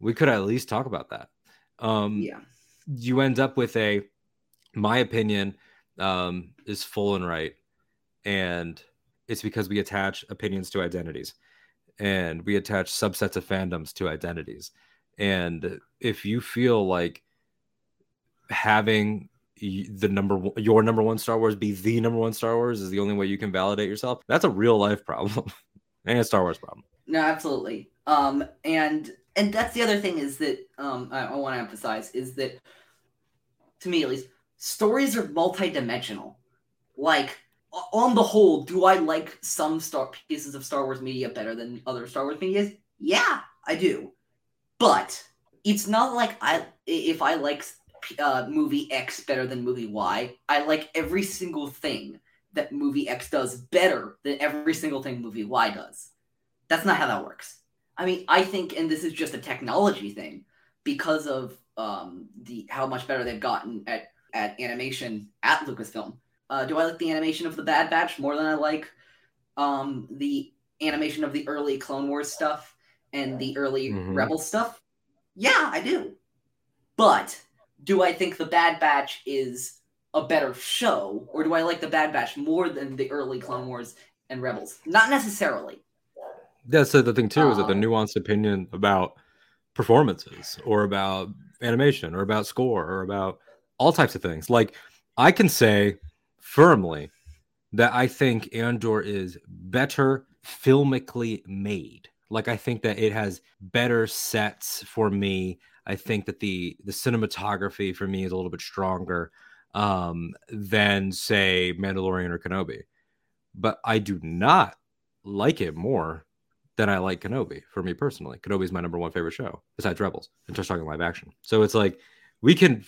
We could at least talk about that. You end up with my opinion is full and right, and it's because we attach opinions to identities, and we attach subsets of fandoms to identities. And if you feel like having your number one Star Wars be the number one Star Wars is the only way you can validate yourself, that's a real life problem and a Star Wars problem. No, absolutely. And that's the other thing is that I want to emphasize is that, to me at least, stories are multidimensional. Like, on the whole, do I like some pieces of Star Wars media better than other Star Wars media? Yeah, I do. But it's not like if I like movie X better than movie Y, I like every single thing that movie X does better than every single thing movie Y does. That's not how that works. I mean, I think, and this is just a technology thing, because of how much better they've gotten at animation at Lucasfilm. Do I like the animation of The Bad Batch more than I like the animation of the early Clone Wars stuff and the early Rebel stuff? Yeah, I do. But do I think The Bad Batch is a better show, or do I like The Bad Batch more than the early Clone Wars and Rebels? Not necessarily. That's the thing, too, is that the nuanced opinion about performances or about animation or about score or about all types of things. Like, I can say firmly that I think Andor is better filmically made. Like, I think that it has better sets for me. I think that the cinematography for me is a little bit stronger than, say, Mandalorian or Kenobi. But I do not like it more than I like Kenobi, for me personally. Kenobi is my number one favorite show, besides Rebels, and just talking live action. So it's like, we can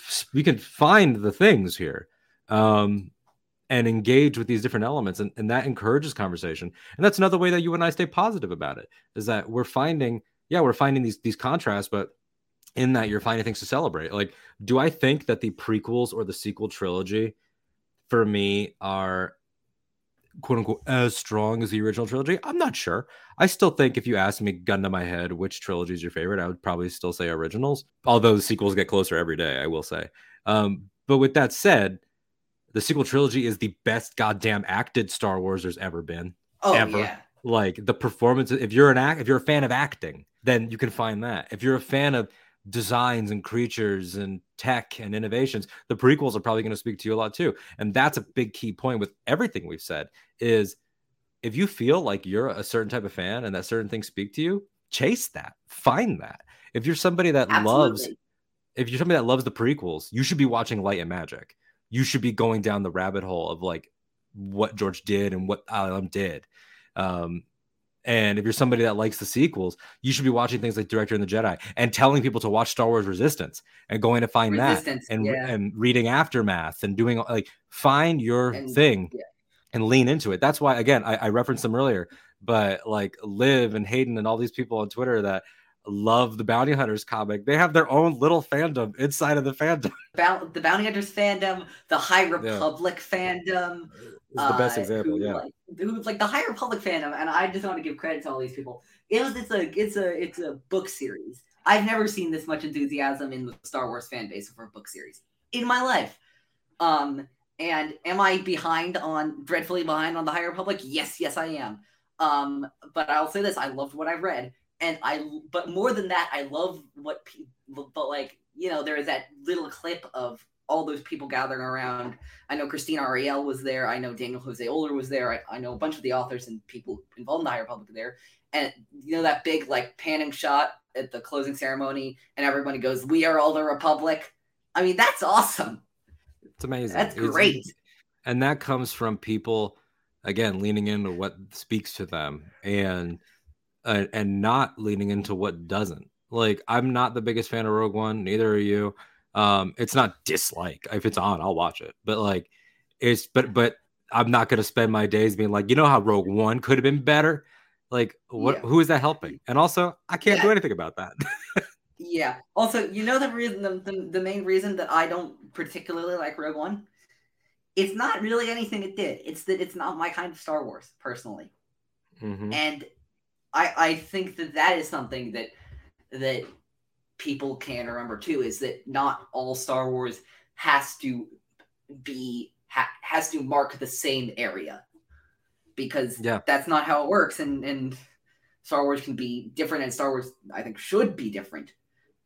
find the things here and engage with these different elements, and that encourages conversation. And that's another way that you and I stay positive about it, is that we're finding yeah, we're finding these contrasts, but in that you're finding things to celebrate. Like, do I think that the prequels or the sequel trilogy for me are quote unquote as strong as the original trilogy? I'm not sure. I still think if you asked me, gun to my head, which trilogy is your favorite, I would probably still say originals, although the sequels get closer every day, I will say. But with that said, the sequel trilogy is the best goddamn acted Star Wars there's ever been. Oh, ever. Yeah. Like, the performance, if you're a fan of acting, then you can find that. If you're a fan of designs and creatures and tech and innovations, the prequels are probably going to speak to you a lot too. And that's a big key point with everything we've said is, if you feel like you're a certain type of fan and that certain things speak to you, chase that, find that. If you're somebody that loves the prequels, you should be watching Light and Magic. You should be going down the rabbit hole of like what George did and what Alam did. And if you're somebody that likes the sequels, you should be watching things like Director and the Jedi and telling people to watch Star Wars Resistance and going to find Resistance, that and, yeah. and reading Aftermath and doing like find your thing yeah. and lean into it. That's why, again, I referenced them earlier, but like Liv and Hayden and all these people on Twitter that love the Bounty Hunters comic, they have their own little fandom inside of the fandom. The Bounty Hunters fandom, the High Republic fandom. It's the best example, who the High Republic fandom, and I just want to give credit to all these people. It's a book series. I've never seen this much enthusiasm in the Star Wars fan base for a book series in my life. And am I dreadfully behind on the High Republic? Yes, I am. But I'll say this: I loved what I've read, but more than that, I love what people. But like, you know, there is that little clip of all those people gathering around. I know Christina Ariel was there. I know Daniel Jose Older was there. I know a bunch of the authors and people involved in the High Republic there. And you know, that big like panning shot at the closing ceremony and everybody goes, "We are all the Republic." I mean, that's awesome. It's amazing. That's great. And that comes from people, again, leaning into what speaks to them and not leaning into what doesn't. Like, I'm not the biggest fan of Rogue One. Neither are you. It's not dislike. If it's on, I'll watch it. But like, but I'm not gonna spend my days being like, you know how Rogue One could have been better. Like, what? Yeah. Who is that helping? And also, I can't do anything about that. Yeah. Also, you know, the main reason that I don't particularly like Rogue One, it's not really anything it did. It's that it's not my kind of Star Wars, personally. Mm-hmm. And I think that is something that people can remember too, is that not all Star Wars has to mark the same area, because that's not how it works. And Star Wars can be different, and Star Wars, I think, should be different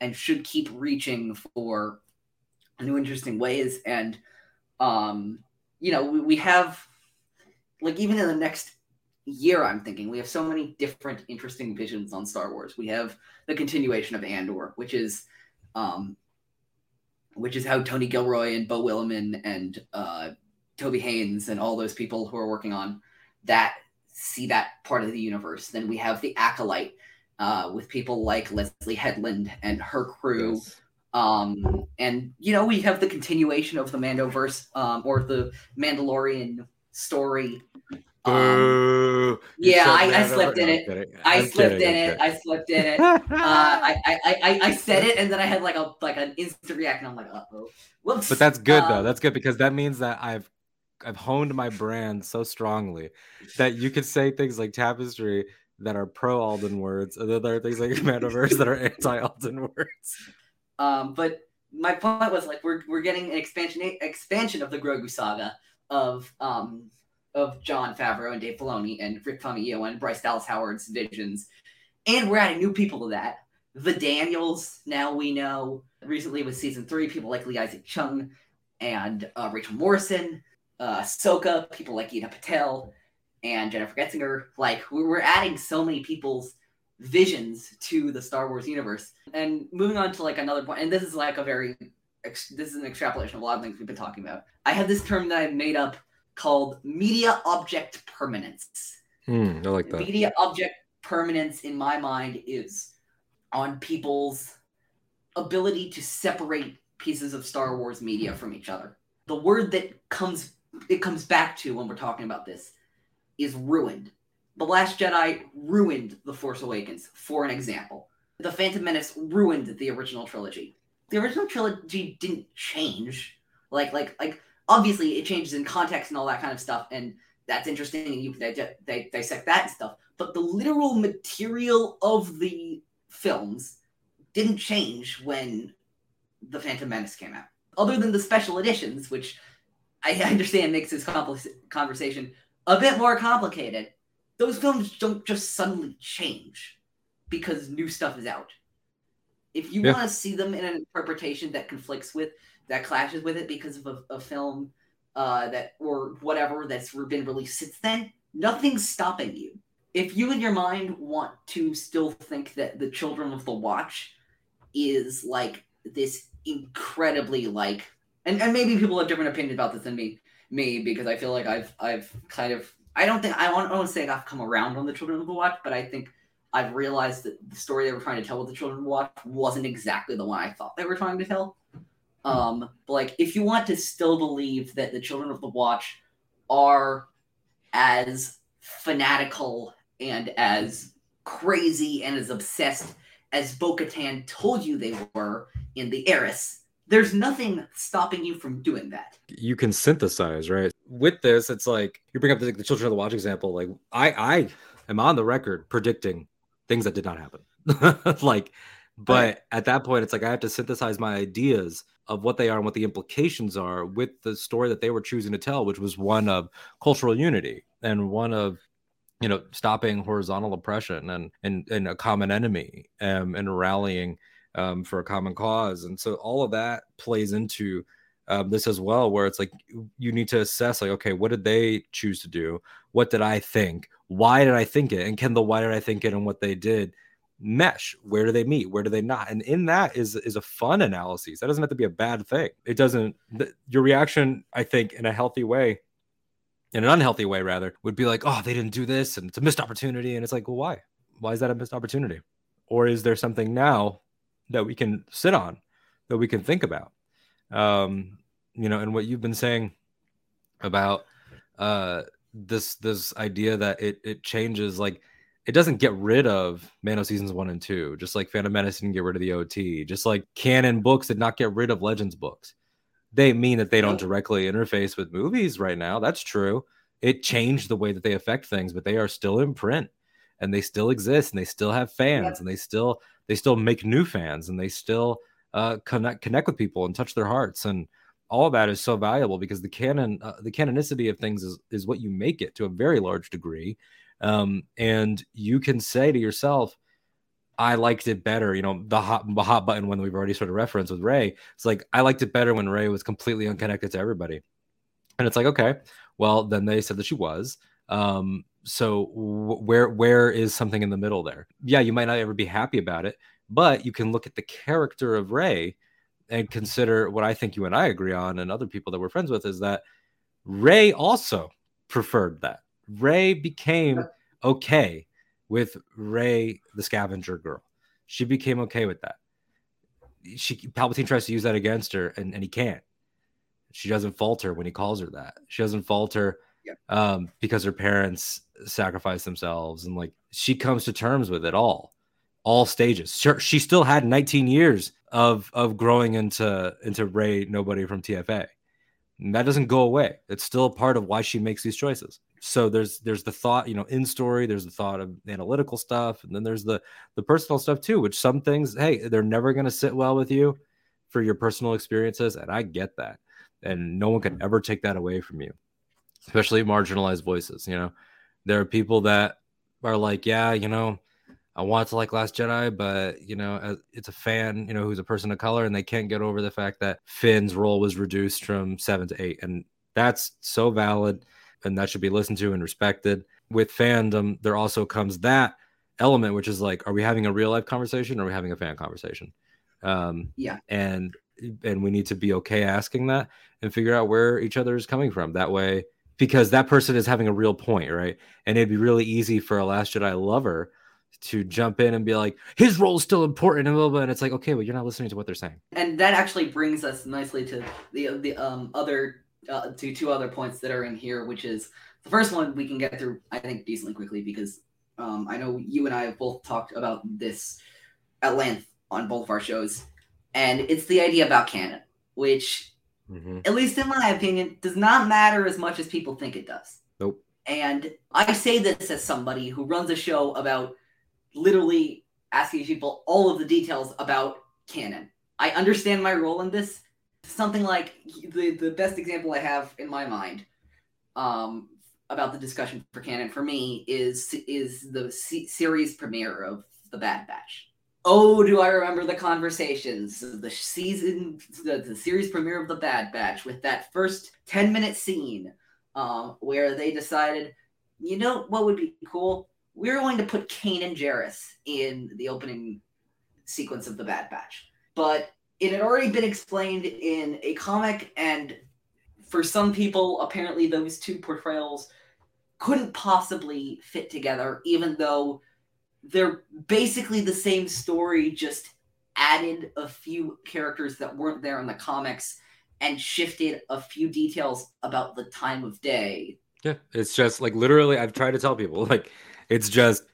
and should keep reaching for new, interesting ways. And, you know, we have, like, even in the next year, I'm thinking we have so many different interesting visions on Star Wars. We have the continuation of Andor, which is how Tony Gilroy and Bo Willimon and Toby Haynes and all those people who are working on that see that part of the universe. Then we have the Acolyte with people like Leslie Headland and her crew. Yes. And you know, we have the continuation of the Mandoverse, or the Mandalorian story. I slept in it. I slept in it. I said it, and then I had like an instant reaction. I'm like, whoops. But that's good though. That's good, because that means that I've honed my brand so strongly that you could say things like Tapestry that are pro Alden words, and then there are things like Mandoverse that are anti Alden words. But my point was, like, we're getting an expansion of the Grogu saga of Jon Favreau and Dave Filoni and Rick Famuyiwa and Bryce Dallas Howard's visions. And we're adding new people to that. The Daniels, now we know, recently with season 3, people like Lee Isaac Chung and Rachel Morrison, Ahsoka, people like Geena Patel and Jennifer Getzinger. Like, we're adding so many people's visions to the Star Wars universe. And moving on to, like, another point, and this is, like, this is an extrapolation of a lot of things we've been talking about. I have this term that I made up called media object permanence. I like that. Media object permanence, in my mind, is on people's ability to separate pieces of Star Wars media from each other. The word that comes back to when we're talking about this is ruined. The Last Jedi ruined The Force Awakens, for an example. The Phantom Menace ruined the original trilogy. The original trilogy didn't change. Like obviously it changes in context and all that kind of stuff, and that's interesting, and you can dissect that and stuff. But the literal material of the films didn't change when The Phantom Menace came out. Other than the special editions, which I understand makes this conversation a bit more complicated, those films don't just suddenly change because new stuff is out. If you want to see them in an interpretation that conflicts with, that clashes with it because of a film that or whatever that's been released since then, nothing's stopping you. If you in your mind want to still think that the Children of the Watch is like this incredibly like, and maybe people have different opinions about this than me because I feel like I've kind of, I don't want to say I've come around on the Children of the Watch, but I think I've realized that the story they were trying to tell with the Children of the Watch wasn't exactly the one I thought they were trying to tell. But like, if you want to still believe that the Children of the Watch are as fanatical and as crazy and as obsessed as Bo-Katan told you they were in The Heiress, there's nothing stopping you from doing that. You can synthesize, right? With this, it's like, you bring up the Children of the Watch example, like, I am on the record predicting things that did not happen. But at that point, it's like, I have to synthesize my ideas of what they are and what the implications are with the story that they were choosing to tell, which was one of cultural unity and one of, you know, stopping horizontal oppression and a common enemy and rallying for a common cause. And so all of that plays into this as well, where it's like, you need to assess, like, okay, what did they choose to do? What did I think? Why did I think it? And can the why did I think it and what they did mesh? Where do they meet? Where do they not? And in that is a fun analysis. That doesn't have to be a bad thing. It doesn't, your reaction, I think, in a healthy way, in an unhealthy way rather, would be like, oh, they didn't do this and it's a missed opportunity. And it's like, well, why? Why is that a missed opportunity? Or is there something now that we can sit on, that we can think about? You know, and what you've been saying about this idea that it changes, like, it doesn't get rid of Mando seasons 1 and 2, just like Phantom Menace didn't get rid of the OT, just like canon books did not get rid of Legends books. They mean that they don't directly interface with movies right now. That's true. It changed the way that they affect things, but they are still in print and they still exist and they still have fans and they still make new fans and they still connect with people and touch their hearts. And all of that is so valuable because the canonicity of things is what you make it to a very large degree. And you can say to yourself, I liked it better. You know, the hot button one that we've already sort of referenced with Rey. It's like, I liked it better when Rey was completely unconnected to everybody. And it's like, okay, well, then they said that she was. So where is something in the middle there? Yeah, you might not ever be happy about it, but you can look at the character of Rey and consider what I think you and I agree on and other people that we're friends with is that Rey also preferred that. Rey became okay with Rey, the scavenger girl. She became okay with that. Palpatine tries to use that against her, and he can't. She doesn't falter when he calls her that. She doesn't falter because her parents sacrificed themselves, and like she comes to terms with it all stages. Sure, she still had 19 years of growing into Rey, nobody from TFA. And that doesn't go away. It's still a part of why she makes these choices. So there's the thought, you know, in story, there's the thought of analytical stuff. And then there's the personal stuff too, which some things, hey, they're never going to sit well with you for your personal experiences. And I get that. And no one can ever take that away from you, especially marginalized voices. You know, there are people that are like, yeah, you know, I want to like Last Jedi, but, you know, it's a fan, you know, who's a person of color, and they can't get over the fact that Finn's role was reduced from 7 to 8. And that's so valid. And that should be listened to and respected. With fandom, there also comes that element, which is like, are we having a real life conversation? Or are we having a fan conversation? And we need to be okay asking that and figure out where each other is coming from that way, because that person is having a real point, right? And it'd be really easy for a Last Jedi lover to jump in and be like, his role is still important and blah, blah, blah. And it's like, okay, well, you're not listening to what they're saying. And that actually brings us nicely to the other to two other points that are in here, which is the first one we can get through, I think, decently quickly because I know you and I have both talked about this at length on both of our shows, and it's the idea about canon, which, at least in my opinion, does not matter as much as people think it does. Nope. And I say this as somebody who runs a show about literally asking people all of the details about canon. I understand my role in this. Something like the best example I have in my mind about the discussion for canon for me is the series premiere of The Bad Batch. Oh, do I remember the conversations, the series premiere of The Bad Batch with that first 10-minute scene where they decided, you know what would be cool? We're going to put Kanan Jarrus in the opening sequence of The Bad Batch. But it had already been explained in a comic, and for some people, apparently those two portrayals couldn't possibly fit together, even though they're basically the same story, just added a few characters that weren't there in the comics and shifted a few details about the time of day. Yeah, it's just like literally I've tried to tell people, like, it's just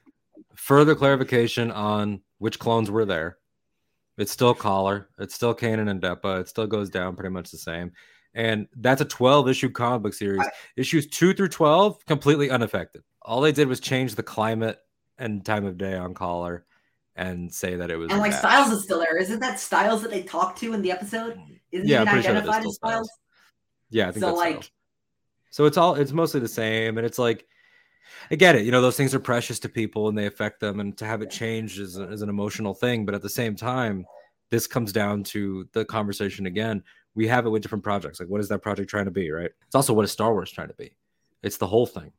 further clarification on which clones were there. It's still Collar. It's still Kanan and Deppa. It still goes down pretty much the same. And that's a 12-issue comic book series. Issues 2 through 12, completely unaffected. All they did was change the climate and time of day on Collar and say that it was... And, like, match. Styles is still there. Isn't that Styles that they talked to in the episode? Isn't he identified as Styles? Yeah, I think so, that's Styles. So it's mostly the same, and it's like... I get it. You know, those things are precious to people and they affect them, and to have it changed is an emotional thing. But at the same time, this comes down to the conversation again. We have it with different projects. Like, what is that project trying to be, right? It's also what is Star Wars trying to be. It's the whole thing.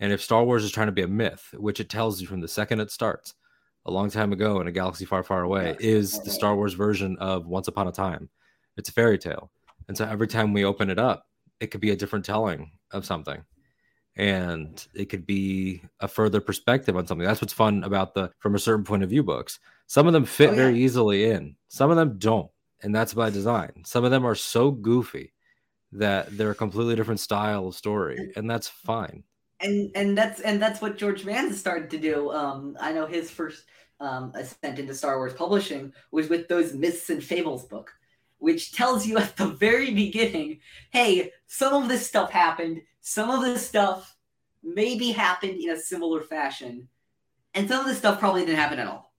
And if Star Wars is trying to be a myth, which it tells you from the second it starts, a long time ago in a galaxy far, far away, is the Star Wars version of Once Upon a Time. It's a fairy tale. And so every time we open it up, it could be a different telling of something. And it could be a further perspective on something. That's what's fun about the From a Certain Point of View books. Some of them fit very easily in. Some of them don't. And that's by design. Some of them are so goofy that they're a completely different style of story. And that's fine. And that's what George Manns started to do. I know his first ascent into Star Wars publishing was with those Myths and Fables book, which tells you at the very beginning, hey, some of this stuff happened. Some of this stuff maybe happened in a similar fashion, and some of this stuff probably didn't happen at all.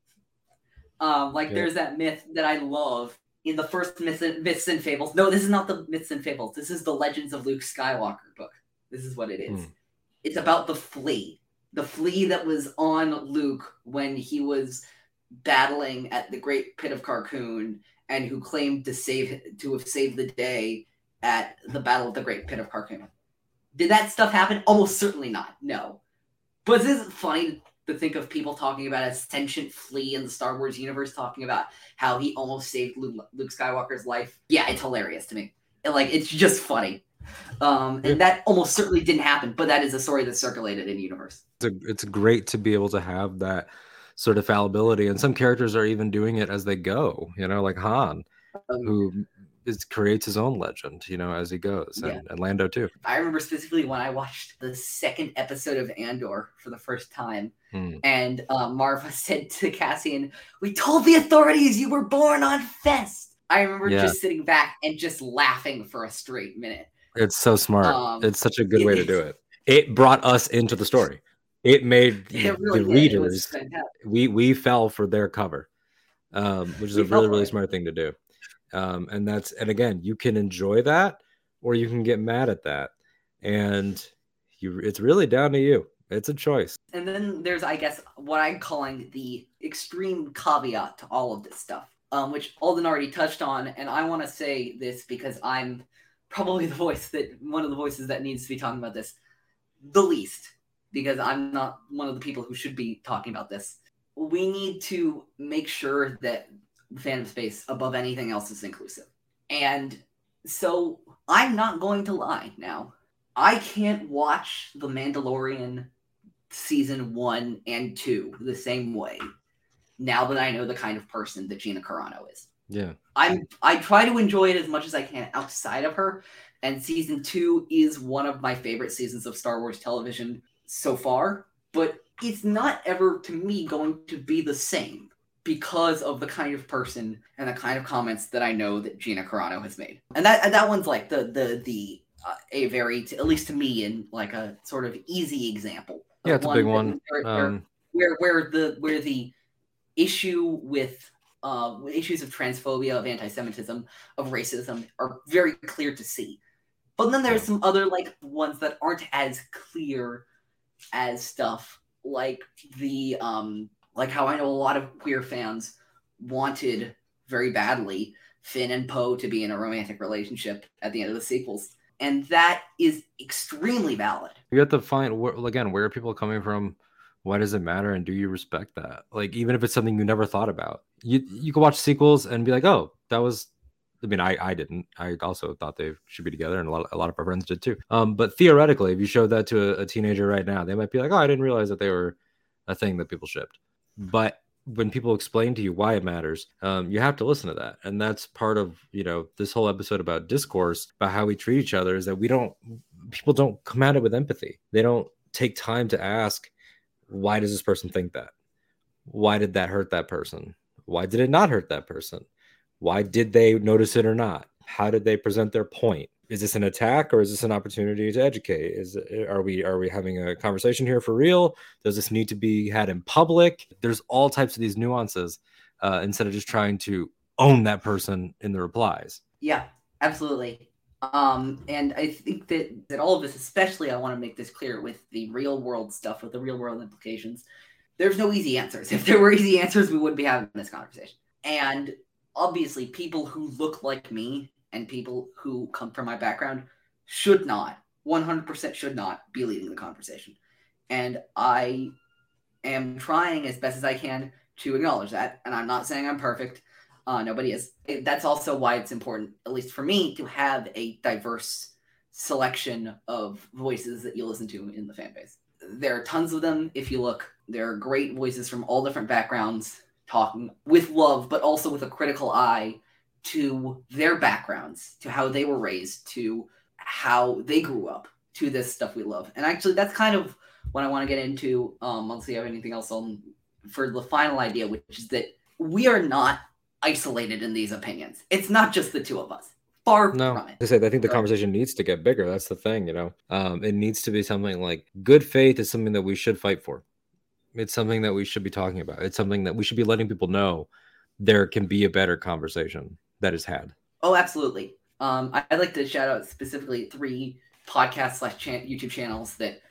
There's that myth that I love in the first Myths and Fables. No, this is not the Myths and Fables. This is the Legends of Luke Skywalker book. This is what it is. It's about the flea that was on Luke when he was battling at the Great Pit of Carcoon, and who claimed to have saved the day at the Battle of the Great Pit of Carcoon. Did that stuff happen? Almost certainly not. No. But this is funny to think of people talking about a sentient flea in the Star Wars universe, talking about how he almost saved Luke Skywalker's life. Yeah, it's hilarious to me. It's just funny. And that almost certainly didn't happen, but that is a story that circulated in universe. It's great to be able to have that sort of fallibility. And some characters are even doing it as they go, you know, like Han, who... It creates his own legend, you know, as he goes, and Lando too. I remember specifically when I watched the second episode of Andor for the first time, and Marva said to Cassian, "We told the authorities you were born on Fest." I remember just sitting back and just laughing for a straight minute. It's so smart. It's such a good way to do it. It brought us into the story. It made the readers. We fell for their cover, which is a really, really smart thing to do. And again, you can enjoy that or you can get mad at that, and it's really down to you. It's a choice. And then there's, I guess, what I'm calling the extreme caveat to all of this stuff, which Alden already touched on. And I want to say this because I'm probably one of the voices that needs to be talking about this the least, because I'm not one of the people who should be talking about this. We need to make sure that Phantom Space, above anything else, is inclusive. And so I'm not going to lie now. I can't watch The Mandalorian season 1 and 2 the same way now that I know the kind of person that Gina Carano is. Yeah. I try to enjoy it as much as I can outside of her, and season 2 is one of my favorite seasons of Star Wars television so far, but it's not ever, to me, going to be the same. because of the kind of person and the kind of comments that I know that Gina Carano has made. And that one's like at least to me, in like a sort of easy example. Yeah, it's a big one. Where the issue with issues of transphobia, of anti-Semitism, of racism are very clear to see. But then there's some other like ones that aren't as clear as stuff like the like how I know a lot of queer fans wanted very badly Finn and Poe to be in a romantic relationship at the end of the sequels, and that is extremely valid. You have to find where are people coming from, why does it matter, and do you respect that? Like, even if it's something you never thought about, you can watch sequels and be like, oh, that was. I mean, I didn't. I also thought they should be together, and a lot of our friends did too. But theoretically, if you showed that to a teenager right now, they might be like, oh, I didn't realize that they were a thing that people shipped. But when people explain to you why it matters, you have to listen to that. And that's part of, this whole episode about discourse, about how we treat each other, is that people don't come at it with empathy. They don't take time to ask, why does this person think that? Why did that hurt that person? Why did it not hurt that person? Why did they notice it or not? How did they present their point? Is this an attack or is this an opportunity to educate? Are we having a conversation here for real? Does this need to be had in public? There's all types of these nuances instead of just trying to own that person in the replies. Yeah, absolutely. And I think that all of this, especially I want to make this clear with the real world stuff, with the real world implications, there's no easy answers. If there were easy answers, we wouldn't be having this conversation. And obviously, people who look like me and people who come from my background should not, 100% should not, be leading the conversation. And I am trying as best as I can to acknowledge that. And I'm not saying I'm perfect. Nobody is. That's also why it's important, at least for me, to have a diverse selection of voices that you listen to in the fan base. There are tons of them. If you look, there are great voices from all different backgrounds, talking with love, but also with a critical eye to their backgrounds, to how they were raised, to how they grew up, to this stuff we love. And actually, that's kind of what I want to get into. Unless you have anything else for the final idea, which is that we are not isolated in these opinions. It's not just the two of us. Far from it. I think the conversation needs to get bigger. That's the thing, It needs to be something like good faith is something that we should fight for. It's something that we should be talking about. It's something that we should be letting people know there can be a better conversation that is had. Oh, absolutely. I'd like to shout out specifically 3 podcasts / YouTube channels that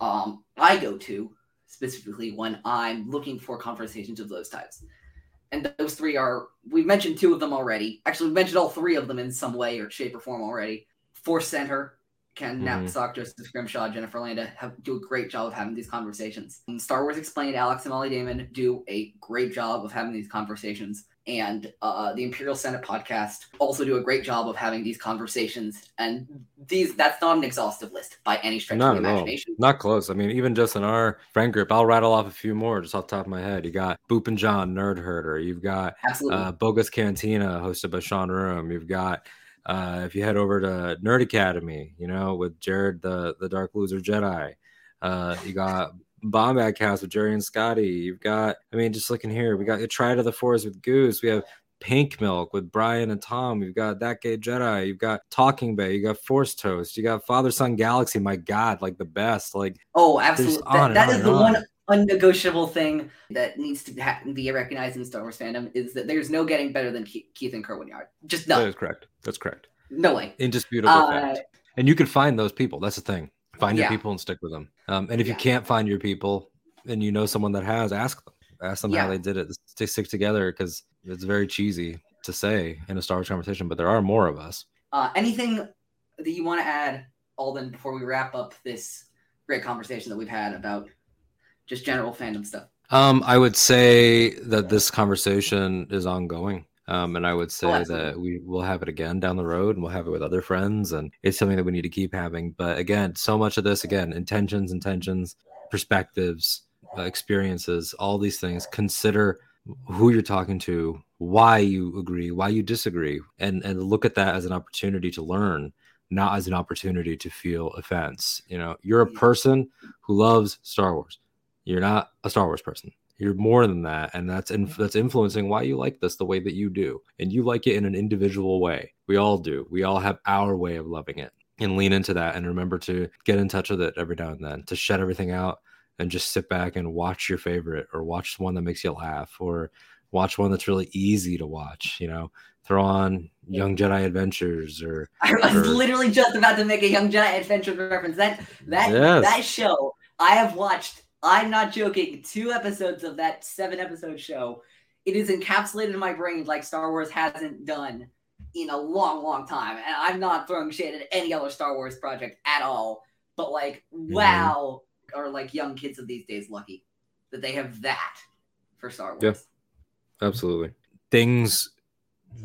I go to specifically when I'm looking for conversations of those types. And those 3 are, we've mentioned 2 of them already. Actually, we've mentioned all 3 of them in some way or shape or form already. Force Center, Ken Knapsack, Joseph Grimshaw, Jennifer Landa do a great job of having these conversations. Star Wars Explained, Alex and Molly Damon do a great job of having these conversations. And the Imperial Senate podcast also do a great job of having these conversations. And that's not an exhaustive list by any stretch of the imagination. No. Not close. I mean, even just in our friend group, I'll rattle off a few more just off the top of my head. You got Boop and John, Nerd Herder. You've got Bogus Cantina, hosted by Sean Room. You've got... if you head over to Nerd Academy, with Jared, the Dark Loser Jedi, you got Bombadcast with Jerry and Scotty. You've got, just looking here, we got Tried of the Forest with Goose. We have Pink Milk with Brian and Tom. You've got That Gay Jedi. You've got Talking Bay. You got Force Toast. You got Father Son Galaxy. My God, like the best. Like, oh, absolutely. That is the one unnegotiable thing that needs to be recognized in Star Wars fandom is that there's no getting better than Keith and Kerwin Yard. Just no. That is correct. That's correct. No way. Indisputable fact. And you can find those people. That's the thing. Find your people and stick with them. And if you can't find your people and you know someone that has, ask them. Ask them how they did it. Stick together, because it's very cheesy to say in a Star Wars conversation, but there are more of us. Anything that you want to add, Alden, before we wrap up this great conversation that we've had about just general fandom stuff? I would say that this conversation is ongoing. And I would say that we will have it again down the road, and we'll have it with other friends. And it's something that we need to keep having. But again, so much of this, intentions, perspectives, experiences, all these things. Consider who you're talking to, why you agree, why you disagree, and look at that as an opportunity to learn, not as an opportunity to feel offense. You're a person who loves Star Wars. You're not a Star Wars person. You're more than that, and that's influencing why you like this the way that you do. And you like it in an individual way. We all do. We all have our way of loving it. And lean into that, and remember to get in touch with it every now and then, to shut everything out and just sit back and watch your favorite, or watch one that makes you laugh, or watch one that's really easy to watch. You know, throw on Young Jedi Adventures, or I was literally just about to make a Young Jedi Adventures reference. That show, I have watched, I'm not joking, 2 episodes of that 7-episode show. It is encapsulated in my brain like Star Wars hasn't done in a long, long time. And I'm not throwing shade at any other Star Wars project at all. But like, wow, are like young kids of these days lucky that they have that for Star Wars. Yeah, absolutely. Things,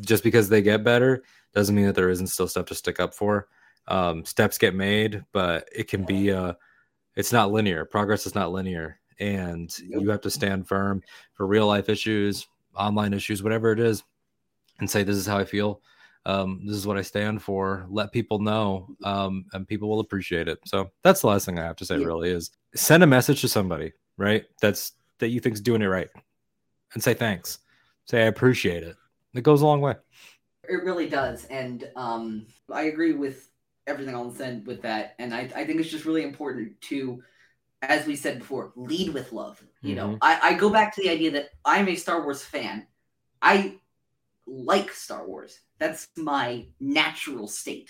just because they get better, doesn't mean that there isn't still stuff to stick up for. Steps get made, but it can be it's not linear. Progress is not linear. And you have to stand firm for real life issues, online issues, whatever it is, and say, this is how I feel. This is what I stand for. Let people know, and people will appreciate it. So that's the last thing I have to say, really, is send a message to somebody, right? That you think's doing it right, and say thanks. Say I appreciate it. It goes a long way. It really does. And I agree with everything I'll send with that. And I think it's just really important to, as we said before, lead with love. You know, I go back to the idea that I'm a Star Wars fan. I like Star Wars. That's my natural state.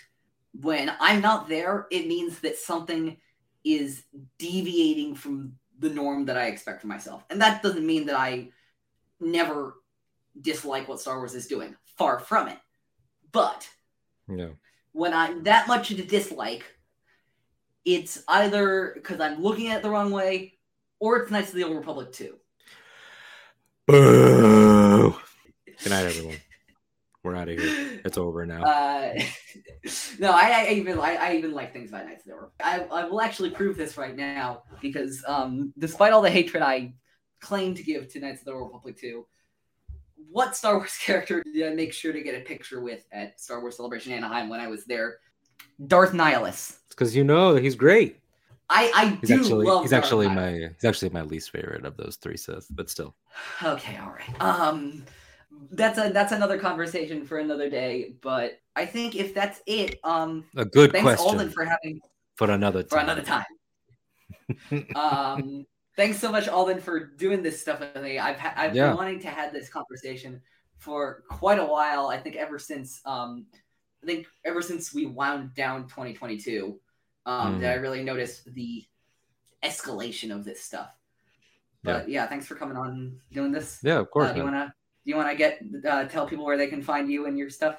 When I'm not there, it means that something is deviating from the norm that I expect for myself. And that doesn't mean that I never dislike what Star Wars is doing. Far from it. But when I'm that much to dislike, it's either because I'm looking at it the wrong way, or it's Knights of the Old Republic 2. Boo! Good night, everyone. We're out of here. It's over now. No, I even like things by Knights of the Old Republic. I will actually prove this right now, because despite all the hatred I claim to give to Knights of the Old Republic 2, what Star Wars character did I make sure to get a picture with at Star Wars Celebration Anaheim when I was there? Darth Nihilus. It's because you know he's great. He's actually my least favorite of those 3 Sith, but still. Okay, all right. That's another conversation for another day, but I think if that's it, a good thanks question, Alden, for another time. Thanks so much, Alden, for doing this stuff with me. I've been wanting to have this conversation for quite a while. I think ever since we wound down 2022, that I really noticed the escalation of this stuff. But yeah, thanks for coming on and doing this. Yeah, of course. Do you want to tell people where they can find you and your stuff?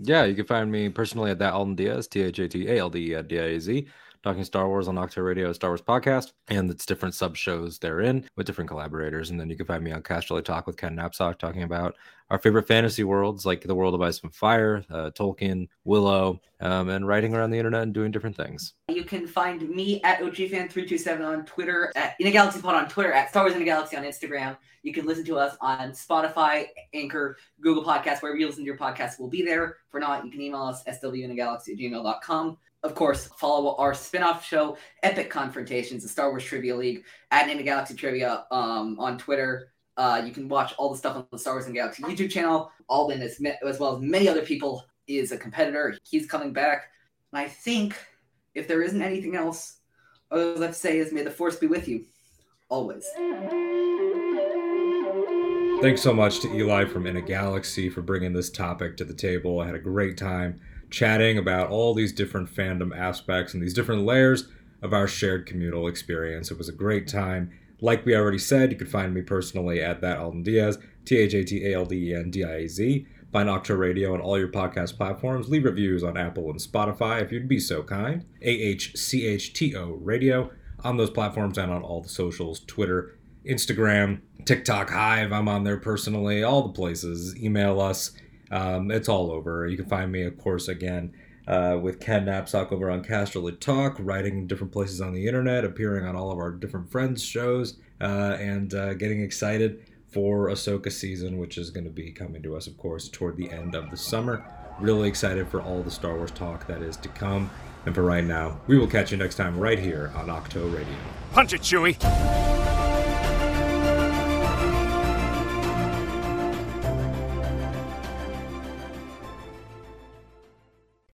Yeah, you can find me personally at that Alden Diaz, THATALDEDIAZ, talking Star Wars on Ahch-To Radio, Star Wars podcast, and its different sub shows therein with different collaborators. And then you can find me on Casterly Talk with Ken Napsok, talking about our favorite fantasy worlds, like the World of Ice and Fire, Tolkien, Willow, and writing around the internet and doing different things. You can find me at OGFan327 on Twitter, at In a Galaxy Pod on Twitter, at Star Wars In a Galaxy on Instagram. You can listen to us on Spotify, Anchor, Google Podcasts, wherever you listen to your podcasts, we'll be there. For now, you can email us, swinagalaxy@gmail.com. Of course, follow our spin-off show, Epic Confrontations, the Star Wars Trivia League, at In a Galaxy Trivia on Twitter. You can watch all the stuff on the Star Wars and Galaxy YouTube channel. Alden, as well as many other people, is a competitor. He's coming back. And I think, if there isn't anything else, all I have to say is, may the Force be with you. Always. Thanks so much to Eli from In a Galaxy for bringing this topic to the table. I had a great time chatting about all these different fandom aspects and these different layers of our shared communal experience. It was a great time. Like we already said, you can find me personally at that Alden Diaz, THATALDENDIAZ. Find Ahch-To Radio on all your podcast platforms. Leave reviews on Apple and Spotify if you'd be so kind. AHCHTO Radio on those platforms and on all the socials, Twitter, Instagram, TikTok, Hive. I'm on there personally, all the places. Email us. It's all over. You can find me, of course, again, with Ken Napsok over on Casterly Talk, writing in different places on the internet, appearing on all of our different friends' shows, and getting excited for Ahsoka season, which is going to be coming to us, of course, toward the end of the summer. Really excited for all the Star Wars talk that is to come. And for right now, we will catch you next time right here on Ahch-To Radio. Punch it, Chewie!